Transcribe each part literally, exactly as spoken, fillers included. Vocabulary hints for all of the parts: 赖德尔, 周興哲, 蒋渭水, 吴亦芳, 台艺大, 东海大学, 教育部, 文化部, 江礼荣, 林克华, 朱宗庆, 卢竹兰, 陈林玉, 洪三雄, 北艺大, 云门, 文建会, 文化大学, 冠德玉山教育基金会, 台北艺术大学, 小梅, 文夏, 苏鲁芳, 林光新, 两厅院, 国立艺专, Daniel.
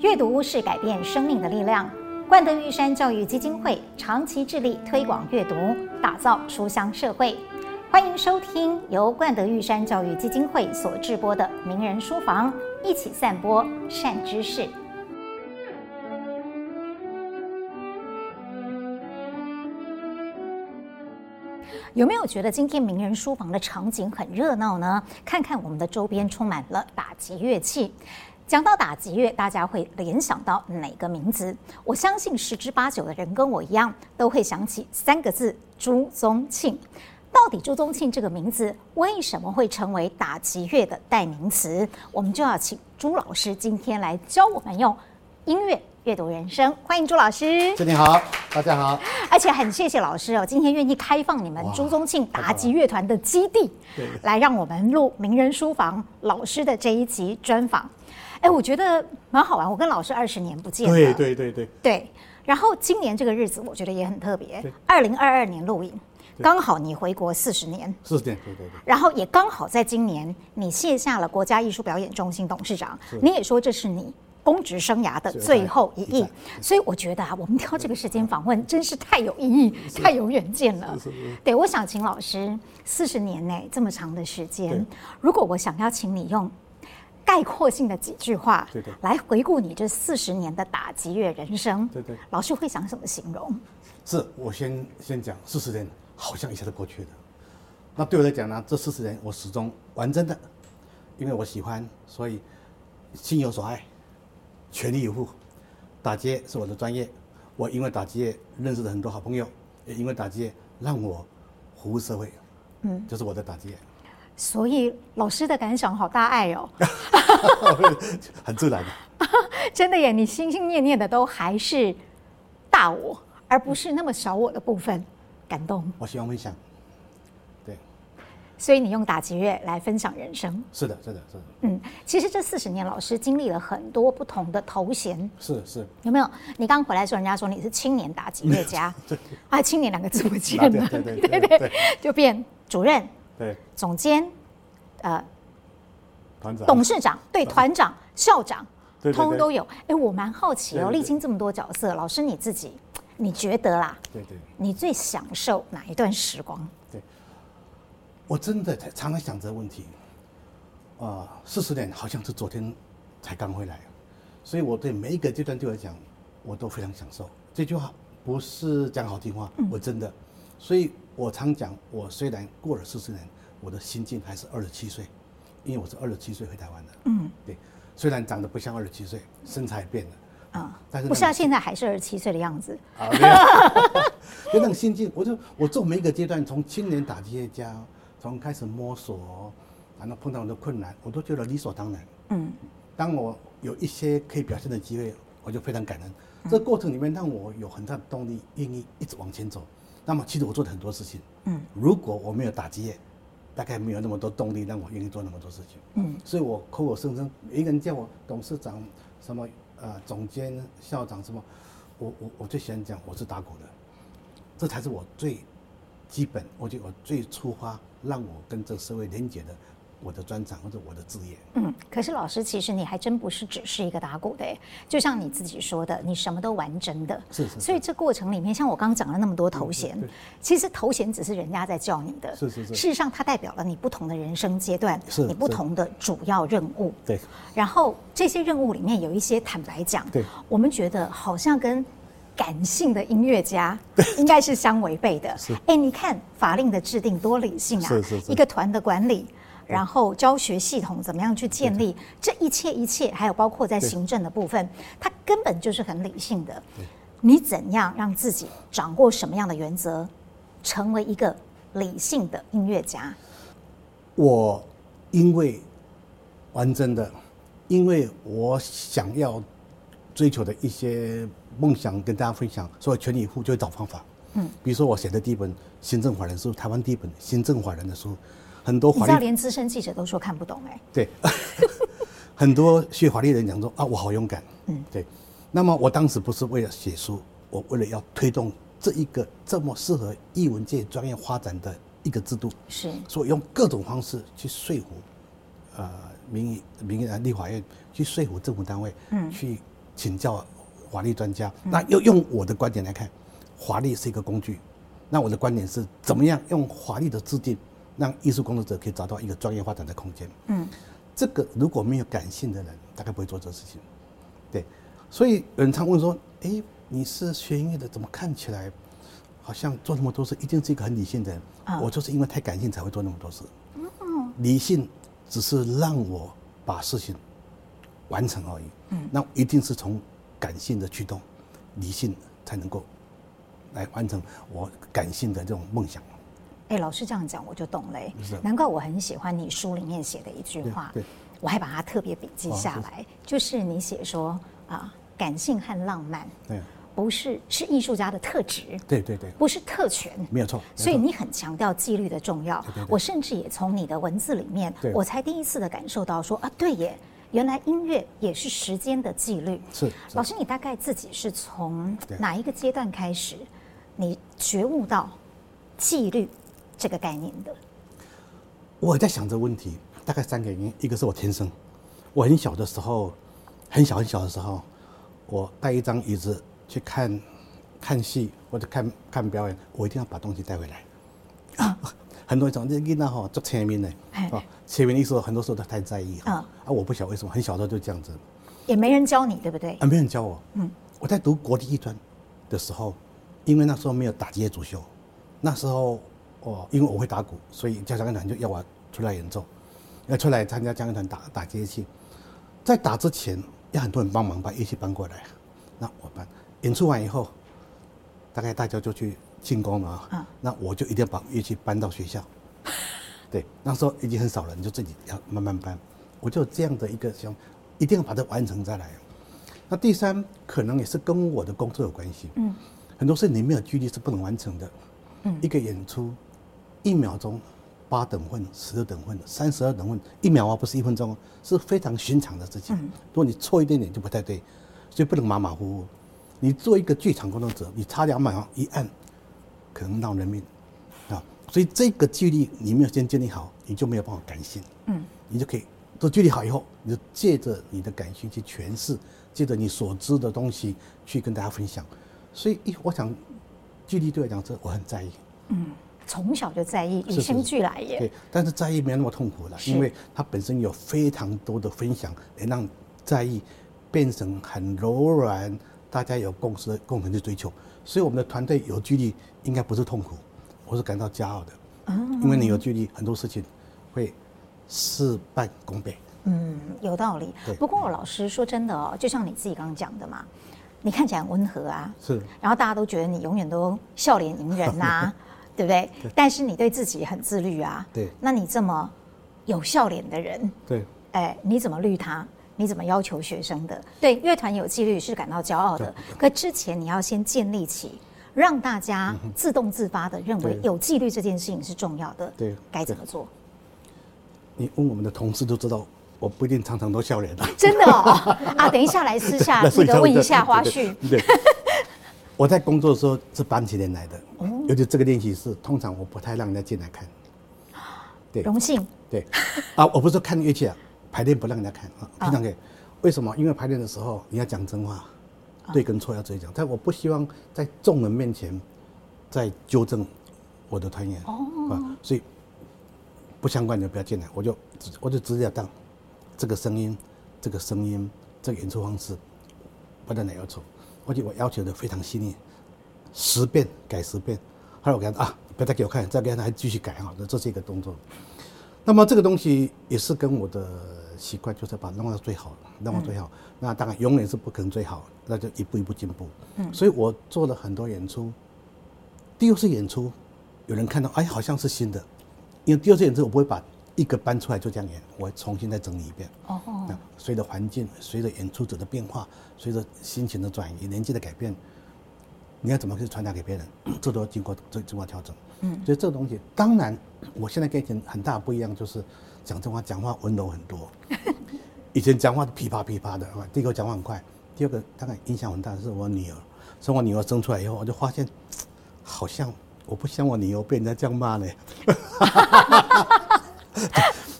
阅读是改变生命的力量。冠德玉山教育基金会长期致力推广阅读，打造书香社会。欢迎收听由冠德玉山教育基金会所制播的《名人书房》，一起散播善知识。有没有觉得今天名人书房的场景很热闹呢？看看我们的周边充满了打击乐器。讲到打击乐，大家会联想到哪个名字？我相信十之八九的人跟我一样，都会想起三个字：朱宗庆。到底朱宗庆这个名字为什么会成为打击乐的代名词？我们就要请朱老师今天来教我们用音乐阅读人生。欢迎朱老师。志玲好，大家好。而且很谢谢老师哦，今天愿意开放你们朱宗庆打击乐团的基地，来让我们录名人书房老师的这一集专访。哎，我觉得蛮好玩。我跟老师二十年不见了。对对对对对。然后今年这个日子，我觉得也很特别。二零二二年录影，刚好你回国四十年。四十年，对对对。然后也刚好在今年，你卸下了国家艺术表演中心董事长。你也说这是你公职生涯的最后一役，所以我觉得啊，我们挑这个时间访问真是太有意义、太有远见了。对，我想请老师，四十年内这么长的时间，如果我想要请你用概括性的几句话来回顾你这四十年的打击乐人生，对对，老师会想怎么形容？是我先先讲，四十年好像一下子过去了。那对我来讲呢，这四十年我始终完整的，因为我喜欢，所以心有所爱。全力以赴，打击乐是我的专业。我因为打击乐认识了很多好朋友，也因为打击乐让我服务社会。嗯，就是我的打击乐。所以老师的感想好大爱哦，很自然的。真的耶，你心心念念的都还是大我，而不是那么小我的部分。感动。我希望分享。对。所以你用打击乐来分享人生，是的，是的，是的。嗯，其实这四十年，老师经历了很多不同的头衔，是是，有没有？你刚回来的时候，人家说你是青年打击乐家，啊，青年两个字不见了，对对对对对，就变主任，对，总监，呃，团长，董事长，对，团长、校长，通通都有。哎，我蛮好奇哦，历经这么多角色，老师你自己，你觉得啦，对对，你最享受哪一段时光？对。我真的常常想这个问题，啊、呃，四十年好像是昨天才刚回来，所以我对每一个阶段对我来讲，我都非常享受。这句话不是讲好听话，我真的，所以我常讲，我虽然过了四十年，我的心境还是二十七岁，因为我是二十七岁回台湾的，嗯，对，虽然长得不像二十七岁，身材变了，啊、嗯，不像现在还是二十七岁的样子，啊，没有，就那种心境，我就我做每一个阶段，从青年打击乐家。从开始摸索，然后碰到很多困难，我都觉得理所当然。嗯，当我有一些可以表现的机会，我就非常感恩。嗯、这个过程里面让我有很大的动力，愿意一直往前走。那么，其实我做的很多事情，嗯，如果我没有打击乐，大概没有那么多动力让我愿意做那么多事情。嗯，所以我口口声声，一个人叫我董事长，什么呃总监、校长什么，我我我最喜欢讲我是打鼓的，这才是我最基本，我觉得我最出发。让我跟这个社会连结的，我的专长或者我的职业。嗯，可是老师，其实你还真不是只是一个打鼓的，就像你自己说的，你什么都完整的。是是是。所以这过程里面，像我刚刚讲了那么多头衔，其实头衔只是人家在叫你的。是是是。事实上，它代表了你不同的人生阶段，是你不同的主要任务。对。然后这些任务里面有一些，坦白讲，对，我们觉得好像跟感性的音乐家应该是相违背的。哎，你看法令的制定多理性啊！是是是，一个团的管理，然后教学系统怎么样去建立，这一切一切，还有包括在行政的部分，它根本就是很理性的。你怎样让自己掌握什么样的原则，成为一个理性的音乐家？我因为完真的，因为我想要追求的一些梦想跟大家分享，所以全力以赴就会找方法。嗯，比如说我写的第一本行政法人书，台湾第一本行政法人的书，很多法律，你知道连资深记者都说看不懂哎、欸。对，很多学法律的人讲说啊，我好勇敢。嗯，对。那么我当时不是为了写书，我为了要推动这一个这么适合艺文界专业发展的一个制度，是，所以用各种方式去说服，呃，民民立法院去说服政府单位，嗯，去请教法律专家。那又用我的观点来看，法律是一个工具。那我的观点是，怎么样用法律的制定，让艺术工作者可以找到一个专业发展的空间。嗯，这个如果没有感性的人，大概不会做这个事情。对，所以有人常问说：“哎，你是学音乐的，怎么看起来好像做那么多事？一定是一个很理性的人。哦”我就是因为太感性才会做那么多事。嗯，理性只是让我把事情完成而已。嗯，那一定是从感性的驱动，理性才能够来完成我感性的这种梦想。哎、欸，老师这样讲我就懂了、欸，难怪我很喜欢你书里面写的一句话，我还把它特别笔记下来，哦、是就是你写说啊，感性和浪漫，对，不是是艺术家的特质，对对对，不是特权，没有错。所以你很强调纪律的重要，對對對，我甚至也从你的文字里面，我才第一次的感受到说啊，对耶。原来音乐也是时间的纪律。是，是老师，你大概自己是从哪一个阶段开始，你觉悟到纪律这个概念的？我在想这个问题，大概三个原因，一个是我天生，我很小的时候，很小很小的时候，我带一张椅子去看，看戏或者看看表演，我一定要把东西带回来。啊很多人讲这囡仔吼做前面的，啊，前面的意思很多时候他太在意啊、嗯，啊，我不晓得为什么，很小的时候就这样子，也没人教你，对不对？啊，没人教我，嗯，我在读国立艺专的时候，因为那时候没有打击乐主修，那时候我因为我会打鼓，所以交响乐团就要我出来演奏，要出来参加交响乐团打打击乐器，在打之前要很多人帮忙把乐器搬过来，那我搬，演出完以后，大概大家就去。进攻了啊、嗯！那我就一定要把乐器搬到学校。对，那时候已经很少了，你就自己要慢慢搬。我就有这样的一个想，一定要把它完成再来。那第三，可能也是跟我的工作有关系。嗯，很多事你没有纪律是不能完成的。嗯，一个演出，一秒钟八等份、十六等份、三十二等份，一秒啊不是一分钟，是非常寻常的事情。嗯、如果你错一点点就不太对，所以不能马马虎虎。你做一个剧场工作者，你差两秒一按。可能闹人命，啊，所以这个距离你没有先建立好，你就没有办法感性，嗯，你就可以都距离好以后，你就借着你的感性去诠释，借着你所知的东西去跟大家分享。所以，我想，距离对我来讲，这我很在意，嗯，从小就在意，与生俱来耶。对，但是在意没那么痛苦了，因为它本身有非常多的分享，能让在意变成很柔软，大家有共识、共同去追求。所以我们的团队有距离应该不是痛苦，我是感到骄傲的，嗯，因为你有距离，很多事情会事半功倍。嗯，有道理。不过老师说真的哦，就像你自己刚刚讲的嘛，你看起来很温和啊，是，然后大家都觉得你永远都笑脸迎人啊，对不对？但是你对自己很自律啊，对。那你这么有笑脸的人，对，哎，你怎么律他？你怎么要求学生的？对，乐团有纪律是感到骄傲的，可之前你要先建立起让大家自动自发的认为有纪律这件事情是重要的。对，该怎么做？你问我们的同事都知道，我不一定常常都笑脸的。真的哦，啊，等一下来私下那个问一下花絮。对，对对我在工作的时候是班级连来的，嗯、尤其这个练习室，通常我不太让人家进来看。对，荣幸。对，啊，我不是看乐器啊。排练不让人家看啊，平常可以。为什么？因为排练的时候你要讲真话，对跟错要直接讲。但我不希望在众人面前再纠正我的团员啊，所以不相关的不要进来。我就我就直接当这个声音、这个声音、这个演出方式，我的哪要求，而且我要求的非常细腻，十遍改十遍。后来我给他啊，不要再给我看，再给他还继续改啊，这是一个动作。那么这个东西也是跟我的习惯，就是把它弄到最好，弄到最好。嗯、那当然永远是不可能最好，那就一步一步进步。嗯，所以我做了很多演出。第二次演出，有人看到，哎，好像是新的，因为第二次演出我不会把一个搬出来就这样演，我会重新再整理一遍。哦，那随着环境，随着演出者的变化，随着心情的转移、年纪的改变，你要怎么去传达给别人，这都要经过这经过调整。嗯，所以这个东西，当然，我现在跟以前很大不一样，就是讲真话，讲话温柔很多。以前讲话噼啪噼啪的，第一个讲话很快，第二个当然影响很大的是我女儿。从我女儿生出来以后，我就发现，好像我不像我女儿被人家这样骂嘞。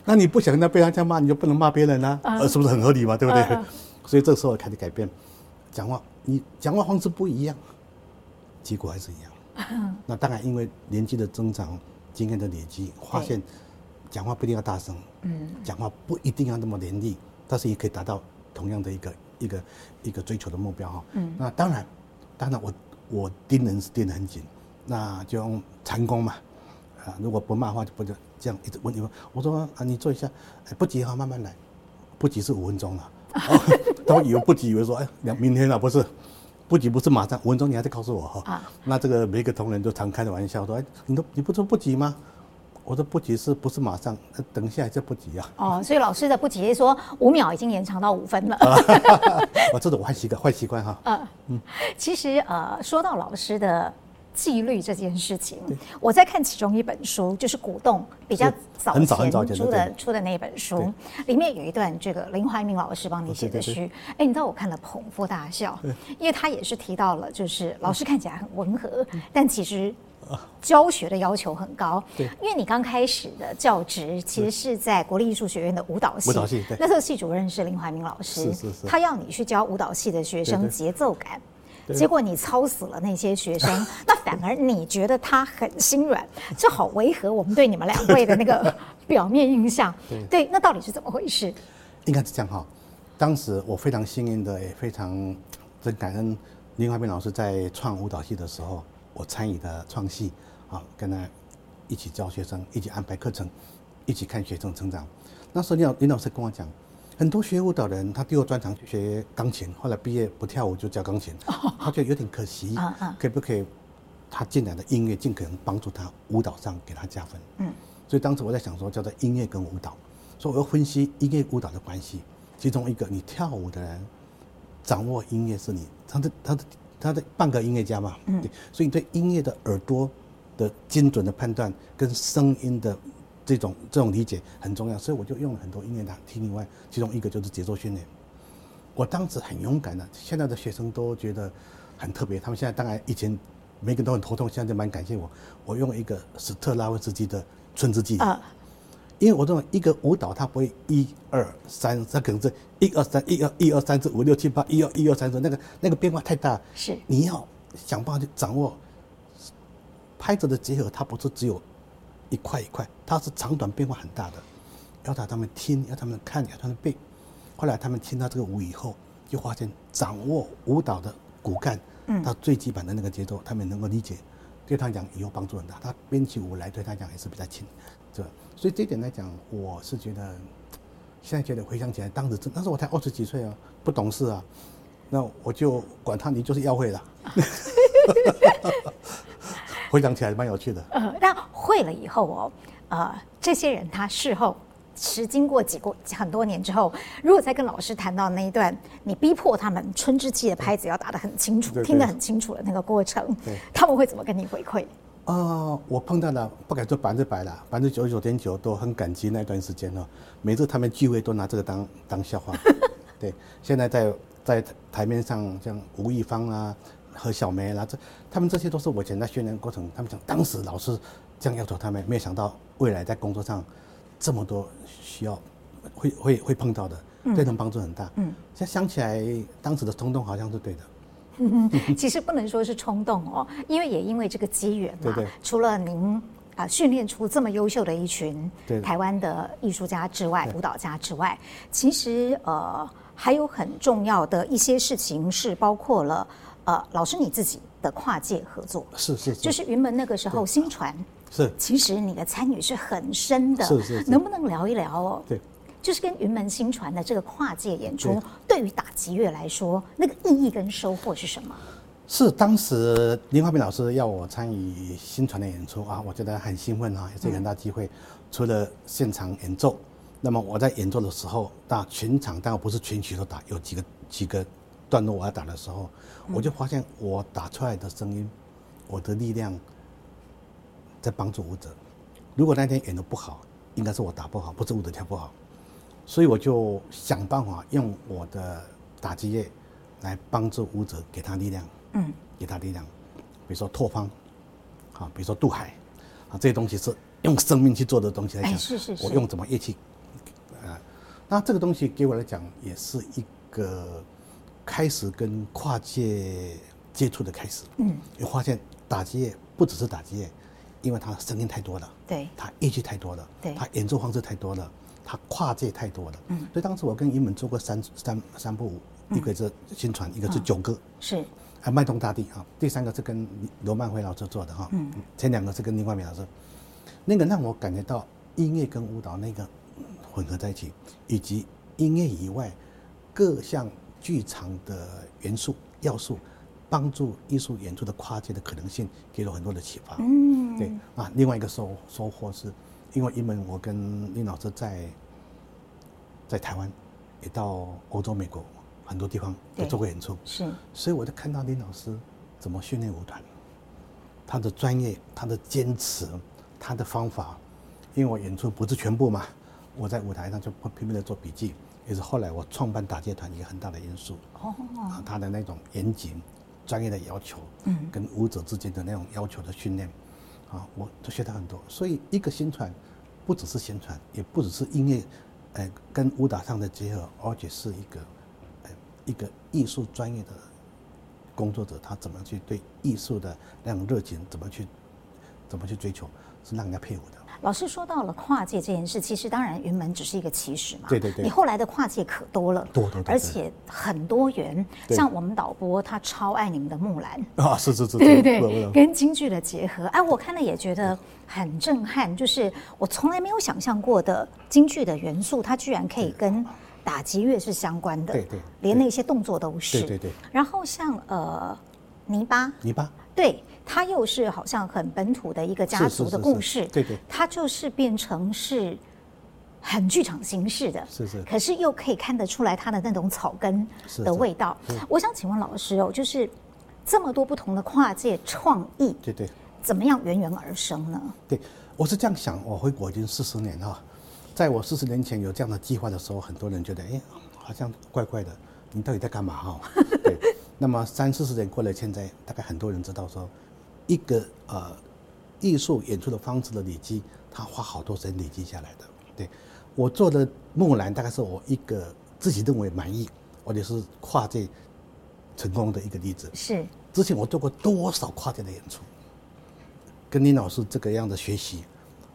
那你不想人家被人家骂，你就不能骂别人啊，呃、是不是很合理嘛？对不对？呃、所以这时候我开始改变。讲话，你讲话方式不一样，结果还是一样。嗯、那当然，因为年纪的增长、经验的累积，发现讲话不一定要大声，嗯，讲话不一定要那么伶俐，但是也可以达到同样的一个一个一个追求的目标哈。嗯，那当然，当然我我盯人是盯得很紧，那就用禅功嘛，啊，如果不骂的话就不就这样一直问你问，我说啊，你坐一下，哎、不急哈，慢慢来，不急是五分钟了。哦，他们以为不急，以为说哎，明天了不是。不急不是马上，五分钟你还在告诉我哈、哦啊。那这个每一个同仁都常开的玩笑说：“哎，你都你不说不急吗？”我说：“不急是不是马上？等一下还是不急啊。”哦，所以老师的不急是说五秒已经延长到五分了。啊、哦，这种坏习惯，坏习惯哈。嗯、啊、嗯，其实呃，说到老师的纪律这件事情，我在看其中一本书，就是古洞比较早前出的出的那本书，里面有一段这个林怀民老师帮你写的诗，哎，你知道我看了捧腹大笑，因为他也是提到了，就是老师看起来很温和，但其实教学的要求很高。因为你刚开始的教职其实是在国立艺术学院的舞蹈系，舞蹈系那时候系主任是林怀民老师，他要你去教舞蹈系的学生节奏感。结果你操死了那些学生，那反而你觉得他很心软，这好违和我们对你们两位的那个表面印象。对， 对，那到底是怎么回事？应该是这样哈、哦。当时我非常幸运的，也非常真感恩林怀民老师在创舞蹈系的时候，我参与的创系啊，跟他一起教学生，一起安排课程，一起看学生成长。那时候林老林老师跟我讲。很多学舞蹈人，他第二专长去学钢琴，后来毕业不跳舞就教钢琴，他觉得有点可惜。Oh. 可不可以，他进来的音乐尽可能帮助他舞蹈上给他加分。嗯，所以当时我在想说，叫做音乐跟舞蹈，所以我要分析音乐舞蹈的关系。其中一个，你跳舞的人掌握音乐是你，他的他的他的半个音乐家嘛。嗯，所以你对音乐的耳朵的精准的判断跟声音的。这种这种理解很重要，所以我就用了很多音乐来听。另外，其中一个就是节奏训练。我当时很勇敢的，现在的学生都觉得很特别。他们现在当然以前每个人都很头痛，现在就蛮感谢我。我用一个史特拉文斯基的《春之祭》啊，因为我这种一个舞蹈，它不会一二三，它可能是一二三一二一二三四五六七八一二一二三四，那个那个变化太大。是，你要想办法去掌握拍子的结合，它不是只有。一块一块，它是长短变化很大的，要他们听，要他们看，要他们背。后来他们听到这个舞以后，就发现掌握舞蹈的骨干，嗯，到最基本的那个节奏，他们能够理解，对他讲以后帮助很大。他编起舞来对他讲也是比较轻，对吧？所以这一点来讲，我是觉得，现在觉得回想起来，当时那时候我才二十几岁啊，不懂事啊，那我就管他，你就是要会了。回想起来蛮有趣的。呃，那会了以后哦，呃，这些人他事后，是经过几过很多年之后，如果再跟老师谈到那一段，你逼迫他们春之祭的拍子要打得很清楚，听得很清楚的那个过程，他们会怎么跟你回馈？啊、呃，我碰到了，不敢说百分之百了，百分之九十九点九都很感激那段时间哦。每次他们聚会都拿这个当当笑话。对，现在在在台面上，像吴亦芳啊。和小梅啦，这他们这些都是我以前在训练过程，他们讲当时老师这样要求他们，没有想到未来在工作上这么多需要会会会碰到的，对他们帮助很大。嗯，现在想起来当时的冲动好像是对的。嗯，其实不能说是冲动哦，因为也因为这个机缘嘛。对对。除了您。啊，训练出这么优秀的一群台湾的艺术家之外，舞蹈家之外，其实呃还有很重要的一些事情是包括了呃老师你自己的跨界合作，是是，就是云门那个时候薪传是，其实你的参与是很深的，是 是, 是，能不能聊一聊哦？对，就是跟云门薪传的这个跨界演出，对于打击乐来说，那个意义跟收获是什么？是当时林怀民老师要我参与薪传的演出啊，我觉得很兴奋啊，也是一个很大机会、嗯。除了现场演奏，那么我在演奏的时候，那全场但我不是全曲都打，有几个几个段落我要打的时候、嗯，我就发现我打出来的声音，我的力量在帮助舞者。如果那天演得不好，应该是我打不好，不是舞者跳不好，所以我就想办法用我的打击乐来帮助舞者，给他力量。嗯，给他力量，比如说拓荒，啊，比如说渡海，啊，这些东西是用生命去做的东西来讲，哎、是是是我用怎么乐器，啊、呃，那这个东西给我来讲也是一个开始跟跨界接触的开始，嗯，我发现打击业不只是打击业，因为它声音太多了，对，它乐器太多了，对，它演奏方式太多了，它跨界太多了，嗯，所以当时我跟云门做过三三三部舞，嗯、一个是新传，一个是九歌，嗯、是。啊，脉动大地啊，第三个是跟罗曼辉老师做的哈、啊，嗯，前两个是跟林怀民老师，那个让我感觉到音乐跟舞蹈那个混合在一起，以及音乐以外各项剧场的元素要素，帮助艺术演出的跨界的可能性，给了很多的启发。嗯，对啊，另外一个收收获是，因为一门我跟林老师在在台湾，也到欧洲、美国。很多地方也做过演出，是，所以我就看到林老师怎么训练舞团，他的专业、他的坚持、他的方法。因为我演出不是全部嘛，我在舞台上就拼命的做笔记，也是后来我创办打击团一个很大的因素。哦，啊，他的那种严谨、专业的要求，嗯，跟舞者之间的那种要求的训练，啊，我都学到很多。所以一个薪传，不只是薪传，也不只是音乐，呃，跟舞蹈上的结合，而且是一个。一个艺术专业的工作者，他怎么去对艺术的那种热情，怎么去怎么去追求，是让人家佩服的。老师说到了跨界这件事，其实当然云门只是一个起始嘛，对对对，你后来的跨界可多了，多多多，而且很多元。像我们导播他超爱你们的木兰啊，是是是，对对对，跟京剧的结合，哎、啊，我看了也觉得很震撼，就是我从来没有想象过的京剧的元素，它居然可以跟打击乐是相关的，对 对, 对，连那些动作都是，对对对。然后像呃，泥巴，泥巴，对，它又是好像很本土的一个家族的故事，是是是是，对对，它就是变成是很剧场形式的，是是。可是又可以看得出来它的那种草根的味道。是是是，我想请问老师哦，就是这么多不同的跨界创意，对对，怎么样源源而生呢？对，我是这样想，我回国已经四十年了。在我四十年前有这样的计划的时候，很多人觉得，哎、欸，好像怪怪的，你到底在干嘛哈、哦？对。那么三四十年过了，现在大概很多人知道说，一个呃艺术演出的方式的累积，他花好多时间累积下来的。对，我做的木兰大概是我一个自己认为满意，或者是跨界成功的一个例子。是。之前我做过多少跨界的演出，跟林老师这个样子学习，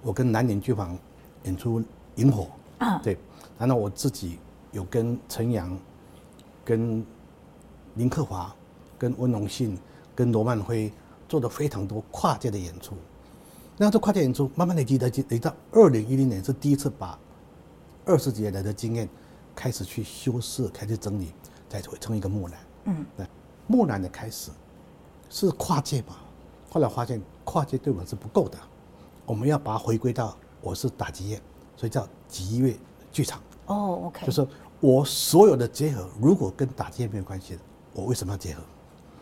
我跟南岭剧坊演出。萤火啊，对，然后我自己有跟陈阳、跟林克华、跟温荣信、跟罗曼辉做的非常多跨界的演出。那这跨界演出慢慢累积，累积累到二零一零年是第一次把二十几年来的经验开始去修饰、开始整理，再成一个木兰。嗯，对，木兰的开始是跨界嘛，后来发现跨界对我们是不够的，我们要把它回归到我是打击业。所以叫击乐剧场哦、oh, OK， 就是我所有的结合，如果跟打击乐没有关系的，我为什么要结合？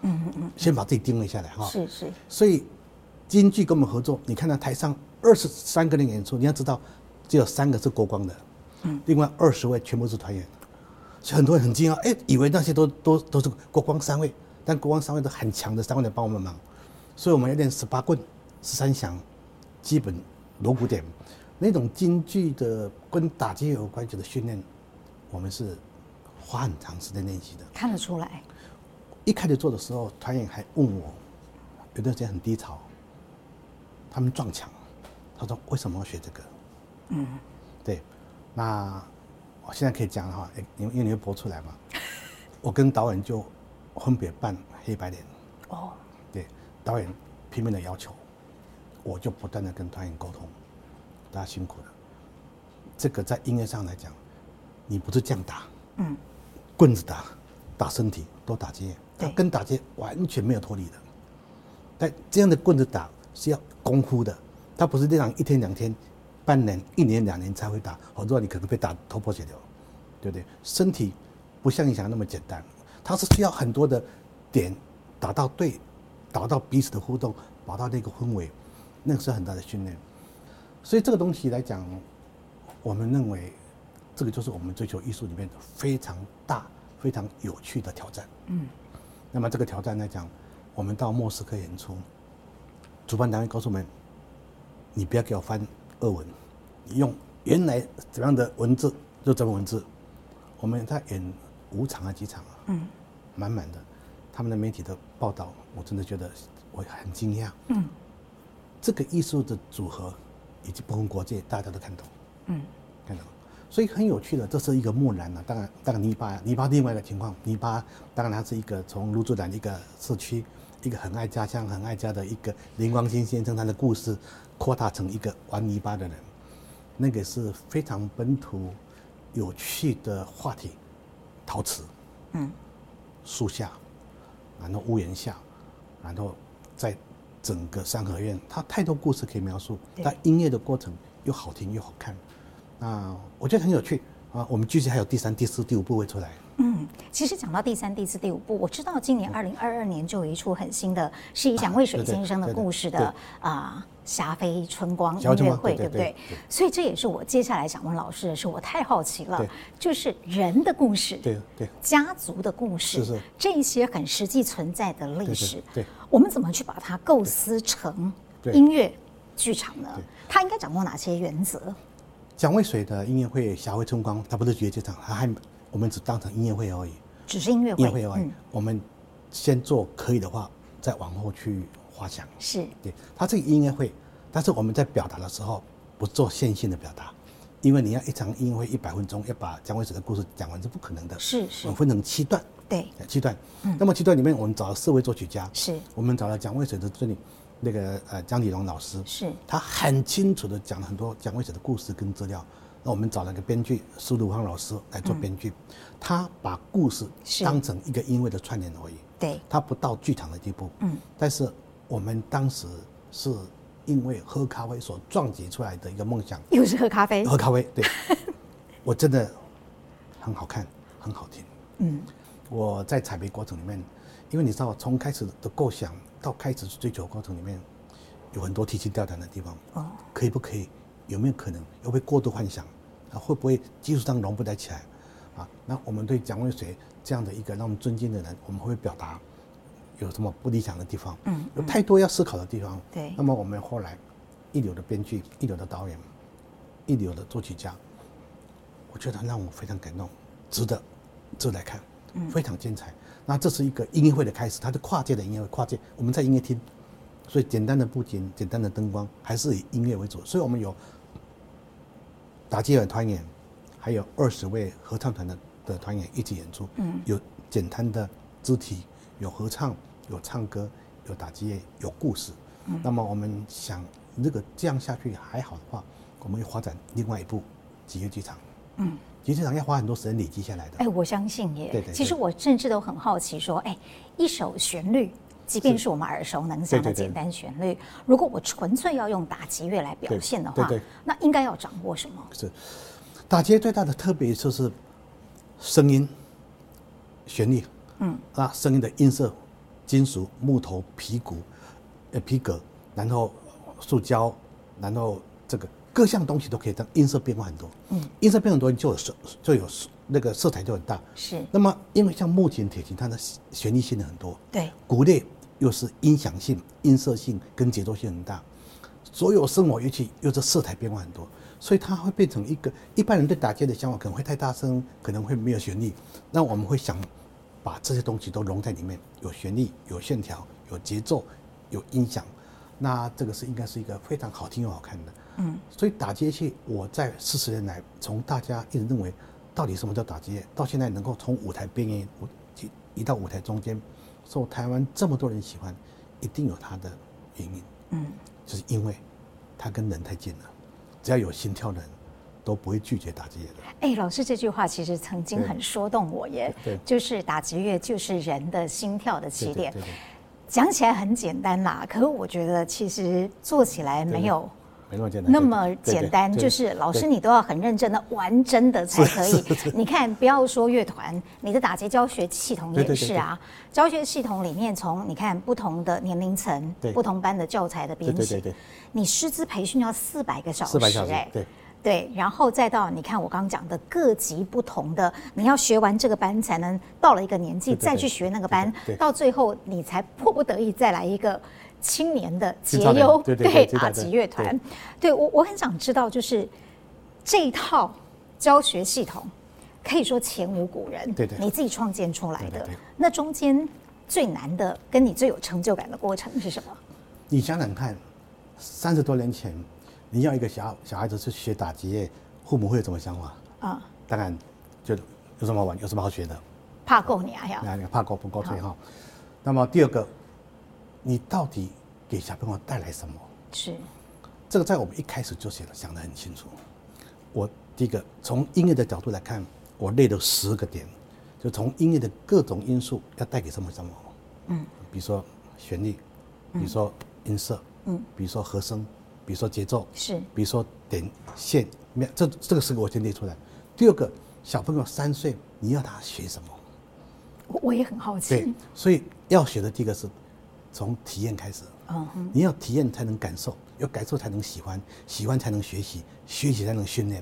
嗯嗯嗯，先把自己定位下来哈。是是。所以京剧跟我们合作，你看到台上二十三个人演出，你要知道只有三个是国光的，嗯，另外二十位全部是团员，所以很多人很惊讶，哎、欸，以为那些都都都是国光三位，但国光三位都很强的三位来帮我们忙，所以我们要练十八棍、十三响、基本锣鼓点。那种京剧的跟打击有关系的训练，我们是花很长时间练习的。看得出来。一开始做的时候，团员还问我，有段时间很低潮，他们撞墙，他说为什么要学这个？嗯，对。那我现在可以讲的话，因为因为你会播出来嘛，我跟导演就分别扮黑白脸。哦。对，导演拼命的要求，我就不断的跟团员沟通。大家辛苦了，这个在音乐上来讲，你不是这样打，嗯，棍子打，打身体都打击，它跟打击完全没有脱离的。但这样的棍子打是要功夫的，它不是这样一天两天、半年、一年两年才会打，否则你可能被打头破血流，对不对？身体不像你想那么简单，它是需要很多的点打到对，打到彼此的互动，达到那个氛围，那个是很大的训练。所以这个东西来讲，我们认为，这个就是我们追求艺术里面非常大、非常有趣的挑战。嗯。那么这个挑战来讲，我们到莫斯科演出，主办单位告诉我们，你不要给我翻俄文，你用原来怎样的文字就怎么文字。我们在演五场啊几场啊，嗯，满满的，他们的媒体的报道，我真的觉得我很惊讶。嗯，这个艺术的组合以及不同国界，大家都看懂。嗯，看懂。所以很有趣的，这是一个木兰啊，当然，当然泥巴，泥巴另外一个情况，泥巴当然它是一个从卢竹兰一个社区，一个很爱家乡、很爱家的一个林光新先生，他的故事扩大成一个玩泥巴的人，那个是非常本土有趣的话题。陶瓷，嗯，树下，然后屋檐下，然后在整个三合院，它太多故事可以描述，它音乐的过程又好听又好看，那我觉得很有趣啊。我们继续还有第三、第四、第五部会出来。嗯，其实讲到第三、第四、第五部，我知道今年二零二二年就有一出很新的，是以蒋渭水先生的故事的啊、呃《霞飞春光》音乐会，对不对？所以这也是我接下来想问老师的是，我太好奇了，就是人的故事，对对，家族的故事，是是这些很实际存在的历史，对，对对我们怎么去把它构思成音乐剧场呢？它应该掌握哪些原则？蒋渭水的音乐会《霞飞春光》，它不是剧场，它还。我们只当成音乐会而已，只是音乐会。音乐会而已、嗯，我们先做可以的话，再往后去发想。是，对，它是音乐会，但是我们在表达的时候不做线性的表达，因为你要一场音乐会一百分钟要把蒋渭水的故事讲完是不可能的。是是，我们分成七段。对，七段。嗯，那么七段里面我们找了四位作曲家。是，我们找了蒋渭水的助理，那个呃江礼荣老师。是，他很清楚的讲了很多蒋渭水的故事跟资料。那我们找了个编剧苏鲁芳老师来做编剧、嗯，他把故事当成一个音乐的串联而已，对，他不到剧场的地步。嗯，但是我们当时是因为喝咖啡所撞击出来的一个梦想，又是喝咖啡，喝咖啡，对，我真的很好看，很好听。嗯，我在采培过程里面，因为你知道，从开始的构想到开始追求过程里面，有很多提心吊胆的地方。哦，可以不可以？有没有可能又会过度幻想啊？会不会技术上融不得起来啊？那我们对蒋渭水这样的一个让我们尊敬的人，我们会表达有什么不理想的地方？嗯，嗯有太多要思考的地方。对。那么我们后来一流的编剧、一流的导演、一流的作曲家，我觉得让我非常感动，值得，值得来看，非常精彩。嗯、那这是一个音乐会的开始，它是跨界的音乐会，跨界我们在音乐厅。所以简单的布景、简单的灯光，还是以音乐为主。所以我们有打击乐团演，还有二十位合唱团的的团演一起演出。嗯，有简单的肢体，有合唱，有唱歌，有打击乐，有故事。嗯，那么我们想，如果这样下去还好的话，我们会发展另外一部职业剧场。嗯。其实要花很多时间累积下来的。哎，我相信耶。对 对, 对。其实我甚至都很好奇，说，哎，一首旋律。即便是我们耳熟能详的简单旋律，对对对对如果我纯粹要用打击乐来表现的话，对对对那应该要掌握什么？是打击乐最大的特别就是声音、旋律，嗯，那声音的音色、金属、木头、皮骨、呃皮革，然后塑胶，然后这个各项东西都可以让音色变化很多，嗯，音色变很多就有色就有色。那个色彩就很大，是。那么，因为像木琴、铁琴，它的旋律性很多，对。鼓类又是音响性、音色性跟节奏性很大，所有声乐乐器又是色彩变化很多，所以它会变成一个一般人对打击的想法可能会太大声，可能会没有旋律。那我们会想把这些东西都融在里面，有旋律、有线条、有节奏、有音响，那这个是应该是一个非常好听又好看的。嗯。所以打击乐器，我在四十年来从大家一直认为。到底什么叫打击乐？到现在能够从舞台边缘移到舞台中间，受台湾这么多人喜欢，一定有它的原因。嗯，就是因为它跟人太近了，只要有心跳的人都不会拒绝打击乐的。哎，老师这句话其实曾经很说动我耶，就是打击乐就是人的心跳的起点。对对对对讲起来很简单啦，可是我觉得其实做起来没有。那么简单，就是老师你都要很认真的玩真的才可以。你看，不要说乐团，你的打击教学系统也是啊。教学系统里面，从你看不同的年龄层、不同班的教材的编辑，你师资培训要四百个小时，哎，对对，然后再到你看我刚刚讲的各级不同的，你要学完这个班才能到了一个年纪再去学那个班，到最后你才迫不得已再来一个。青年的节优对打击乐团，对我我很想知道，就是这一套教学系统可以说前无古人，对对，你自己创建出来的。对对对，那中间最难的跟你最有成就感的过程是什么？你想想看，三十多年前你要一个小小孩子去学打击乐，父母会有什么想法啊？当然就有什么玩，有什么好学的，怕够你啊呀，怕够不够吹哈。那么第二个，你到底给小朋友带来什么？是这个在我们一开始就写了，想得很清楚。我第一个从音乐的角度来看，我列了十个点，就从音乐的各种因素要带给什么什么，嗯，比如说旋律，比如说音色，嗯，比如说和声，比如说节奏，是，比如说点线，这这个十个我先列出来。第二个，小朋友三岁，你要他学什么？我我也很好奇。对，所以要学的第一个是从体验开始。嗯，你要体验才能感受，有感受才能喜欢，喜欢才能学习，学习才能训练。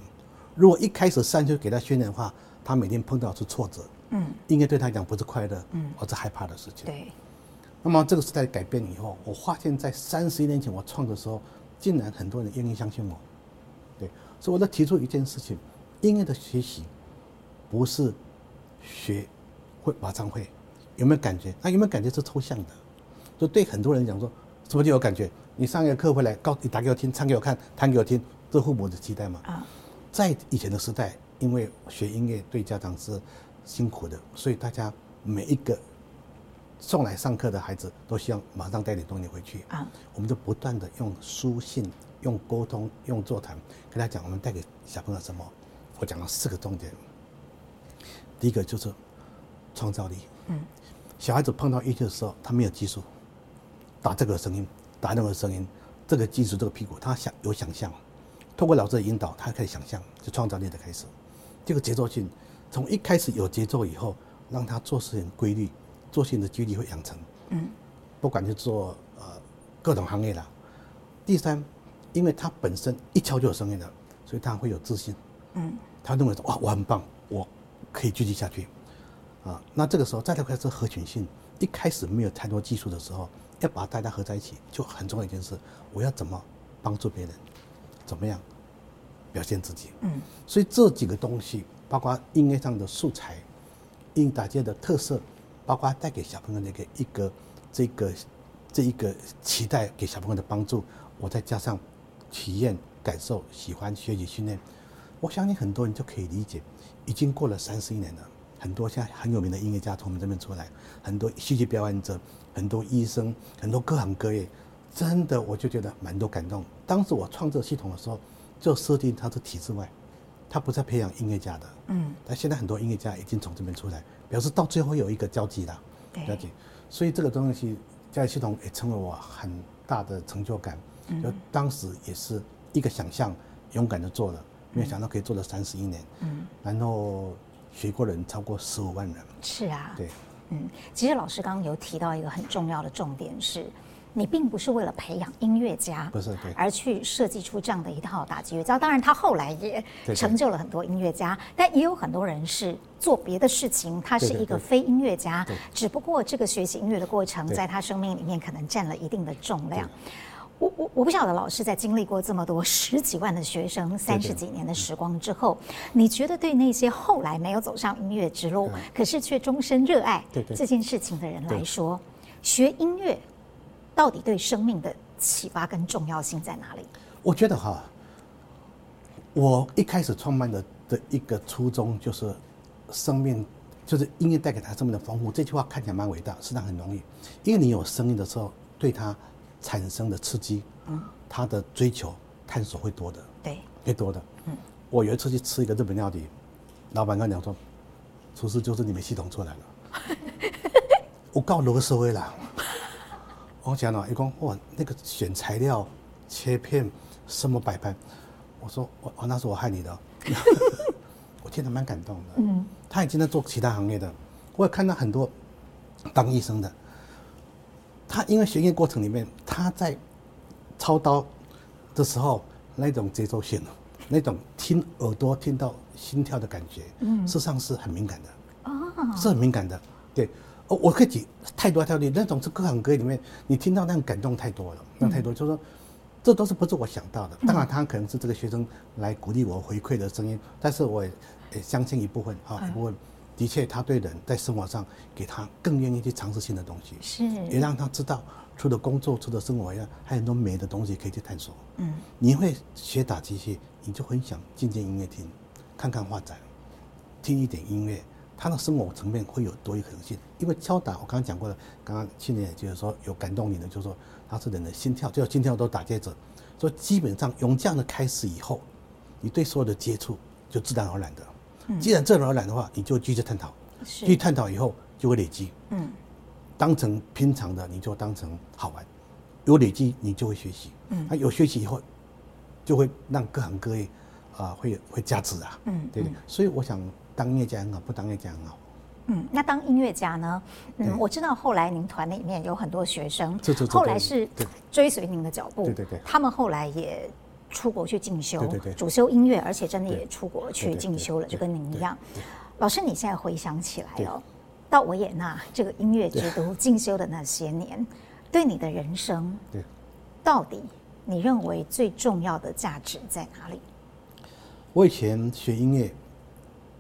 如果一开始三岁给他训练的话，他每天碰到是挫折，嗯，应该对他来讲不是快乐，嗯，而是害怕的事情。对。那么这个时代改变以后，我发现在三十一年前我创的时候，竟然很多人愿意相信我。对，所以我在提出一件事情：音乐的学习不是学会马上会，有没有感觉？那有没有感觉是抽象的？就对很多人讲说，什么就有感觉？你上一个课回来，告你打给我听，唱给我看，弹给我听，这父母的期待嘛。啊。在以前的时代，因为学音乐对家长是辛苦的，所以大家每一个送来上课的孩子都希望马上带点东西回去啊。我们就不断的用书信、用沟通、用座谈跟他讲，我们带给小朋友什么？我讲了四个重点。第一个就是创造力。嗯。小孩子碰到乐器的时候，他没有技术，打这个声音，打那个声音，这个技术，这个屁股，他想有想象。透过老师的引导，他开始想象，就创造力的开始。这个节奏性，从一开始有节奏以后，让他做事很规律，做事情的规律会养成。嗯，不管是做呃各种行业啦。第三，因为他本身一敲就有声音了，所以他会有自信。嗯，他认为说哇，我很棒，我可以继续下去。啊，那这个时候再来开始合群性，一开始没有太多技术的时候，要把大家合在一起，就很重要一件事，我要怎么帮助别人。怎么样表现自己？嗯，所以这几个东西，包括音乐上的素材、音打击的特色，包括带给小朋友那个一个这个这一个期待给小朋友的帮助，我再加上体验、感受、喜欢、学习、训练，我相信很多人就可以理解。已经过了三十一年了，很多现在很有名的音乐家从我们这边出来，很多戏剧表演者，很多医生，很多各行各业。真的，我就觉得蛮多感动。当时我创这系统的时候，就设定它是体制外，它不再培养音乐家的。嗯，但现在很多音乐家已经从这边出来，表示到最后有一个交集啦。对，了解。所以这个东西教育系统也成为我很大的成就感。嗯，就当时也是一个想象，勇敢的做了，没有想到可以做了三十一年。嗯，然后学过人超过十五万人。是啊。对。嗯，其实老师刚刚有提到一个很重要的重点是。你并不是为了培养音乐家，不是对，而去设计出这样的一套打击乐教。当然，他后来也成就了很多音乐家，但也有很多人是做别的事情，他是一个非音乐家。只不过这个学习音乐的过程，在他生命里面可能占了一定的重量。我我我不晓得老师在经历过这么多十几万的学生、三十几年的时光之后，你觉得对那些后来没有走上音乐之路，可是却终身热爱这件事情的人来说，学音乐到底对生命的启发跟重要性在哪里？我觉得哈，我一开始创办的的一个初衷就是，生命就是音乐带给他生命的丰富。这句话看起来蛮伟大，实际上很容易，因为你有声音的时候，对它产生的刺激，嗯，它的追求探索会多的，对，会多的。嗯，我有一次去吃一个日本料理，老板跟我讲说，厨师就是你们系统出来了，我告罗斯威啦。我讲了，伊讲哇，那个选材料、切片什么摆盘，我说我那是我害你的，我听得蛮感动的。嗯，他已经在做其他行业的，我也看到很多当医生的，他因为学业过程里面，他在操刀的时候那种节奏性，那种听耳朵听到心跳的感觉，嗯，事实上是很敏感的，哦，是很敏感的，对。哦，我可以举太多太多例，那种是各行各业里面，你听到那种感动太多了，那太多，就是说，这都是不是我想到的。当然他可能是这个学生来鼓励我回馈的声音，嗯、但是我 也, 也相信一部分哈、哦嗯，一部分的确他对人在生活上给他更愿意去尝试新的东西，是也让他知道除了工作除了生活一样还有很多美的东西可以去探索。嗯，你会学打击器，你就很想进进音乐厅看看画展，听一点音乐，他的生活层面会有多一可能性。因为敲打我刚刚讲过了，刚刚去年也就是说有感动你的，就是说他是人的心跳，就是心跳都打结着，所以基本上用这样的开始以后，你对所有的接触就自然而然的、嗯、既然自然而然的话，你就继续探讨，继续探讨以后就会累积，嗯，当成平常的你就当成好玩，有累积你就会学习，嗯，那有学习以后就会让各行各业啊、呃、会会加持啊，嗯，对不对、嗯、所以我想当音乐家很好，不当音乐家很好。嗯，那当音乐家呢？嗯，我知道后来您团里面有很多学生，对对对对，后来是追随您的脚步，对对对，他们后来也出国去进修，对对对，主修音乐，而且真的也出国去进修了，对对对对，就跟您一样。对对对对，老师，你现在回想起来哦，到维也纳这个音乐之都进修的那些年，对你的人生，对，到底你认为最重要的价值在哪里？我以前学音乐，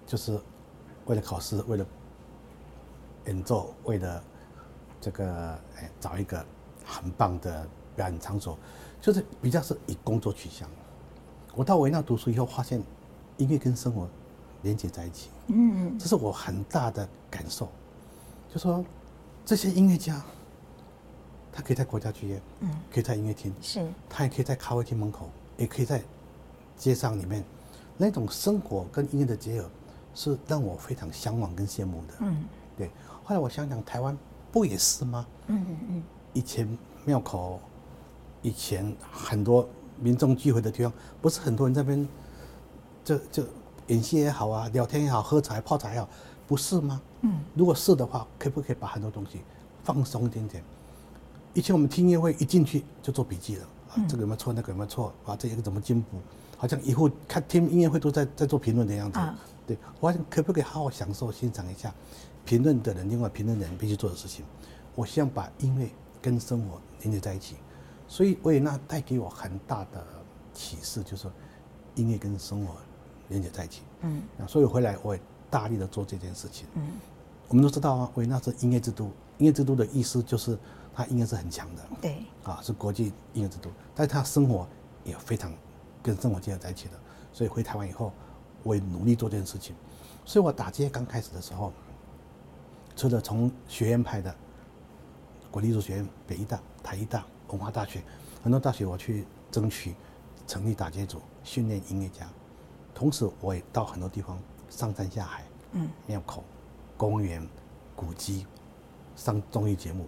就是为了考试，为了演奏，为了这个、哎、找一个很棒的表演场所，就是比较是以工作取向。我到维也纳读书以后，发现音乐跟生活连接在一起，嗯，这是我很大的感受。就说这些音乐家，他可以在国家剧院，嗯，可以在音乐厅，是，他也可以在咖啡厅门口，也可以在街上里面，那种生活跟音乐的结合。是让我非常向往跟羡慕的。嗯，对。后来我想想，台湾不也是吗？嗯嗯。以前庙口，以前很多民众聚会的地方，不是很多人在那边，就就演戏也好啊，聊天也好，喝茶泡茶也好，不是吗？嗯。如果是的话，可不可以把很多东西放松一点点？以前我们听音乐会一进去就做笔记了，啊，这个有没有错？那个有没有错？啊，这个怎么进步？好像以后看听音乐会都在在做评论的样子。啊，对，我可不可以好好享受欣赏一下评论的人，另外评论人必须做的事情。我希望把音乐跟生活连接在一起，所以维也纳带给我很大的启示，就是说音乐跟生活连接在一起。嗯，所以回来我也大力的做这件事情。嗯，我们都知道啊，维也纳是音乐之都，音乐之都的意思就是它音乐是很强的，对，啊，是国际音乐之都，但是它生活也非常跟生活结合在一起的。所以回台湾以后，我也努力做这件事情。所以我打街刚开始的时候，除了从学院派的国立艺术学院、北艺大、台艺大、文化大学，很多大学我去争取成立打街组，训练音乐家。同时我也到很多地方，上山下海，嗯，庙口、公园、古迹，上综艺节目，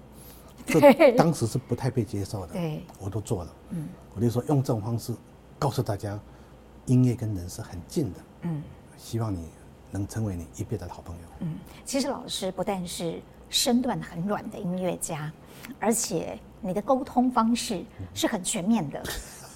这当时是不太被接受的，对，我都做了。嗯，我就说用这种方式告诉大家，音乐跟人是很近的。嗯，希望你能成为你一辈子的好朋友。嗯，其实老师不但是身段很软的音乐家，而且你的沟通方式是很全面的。嗯、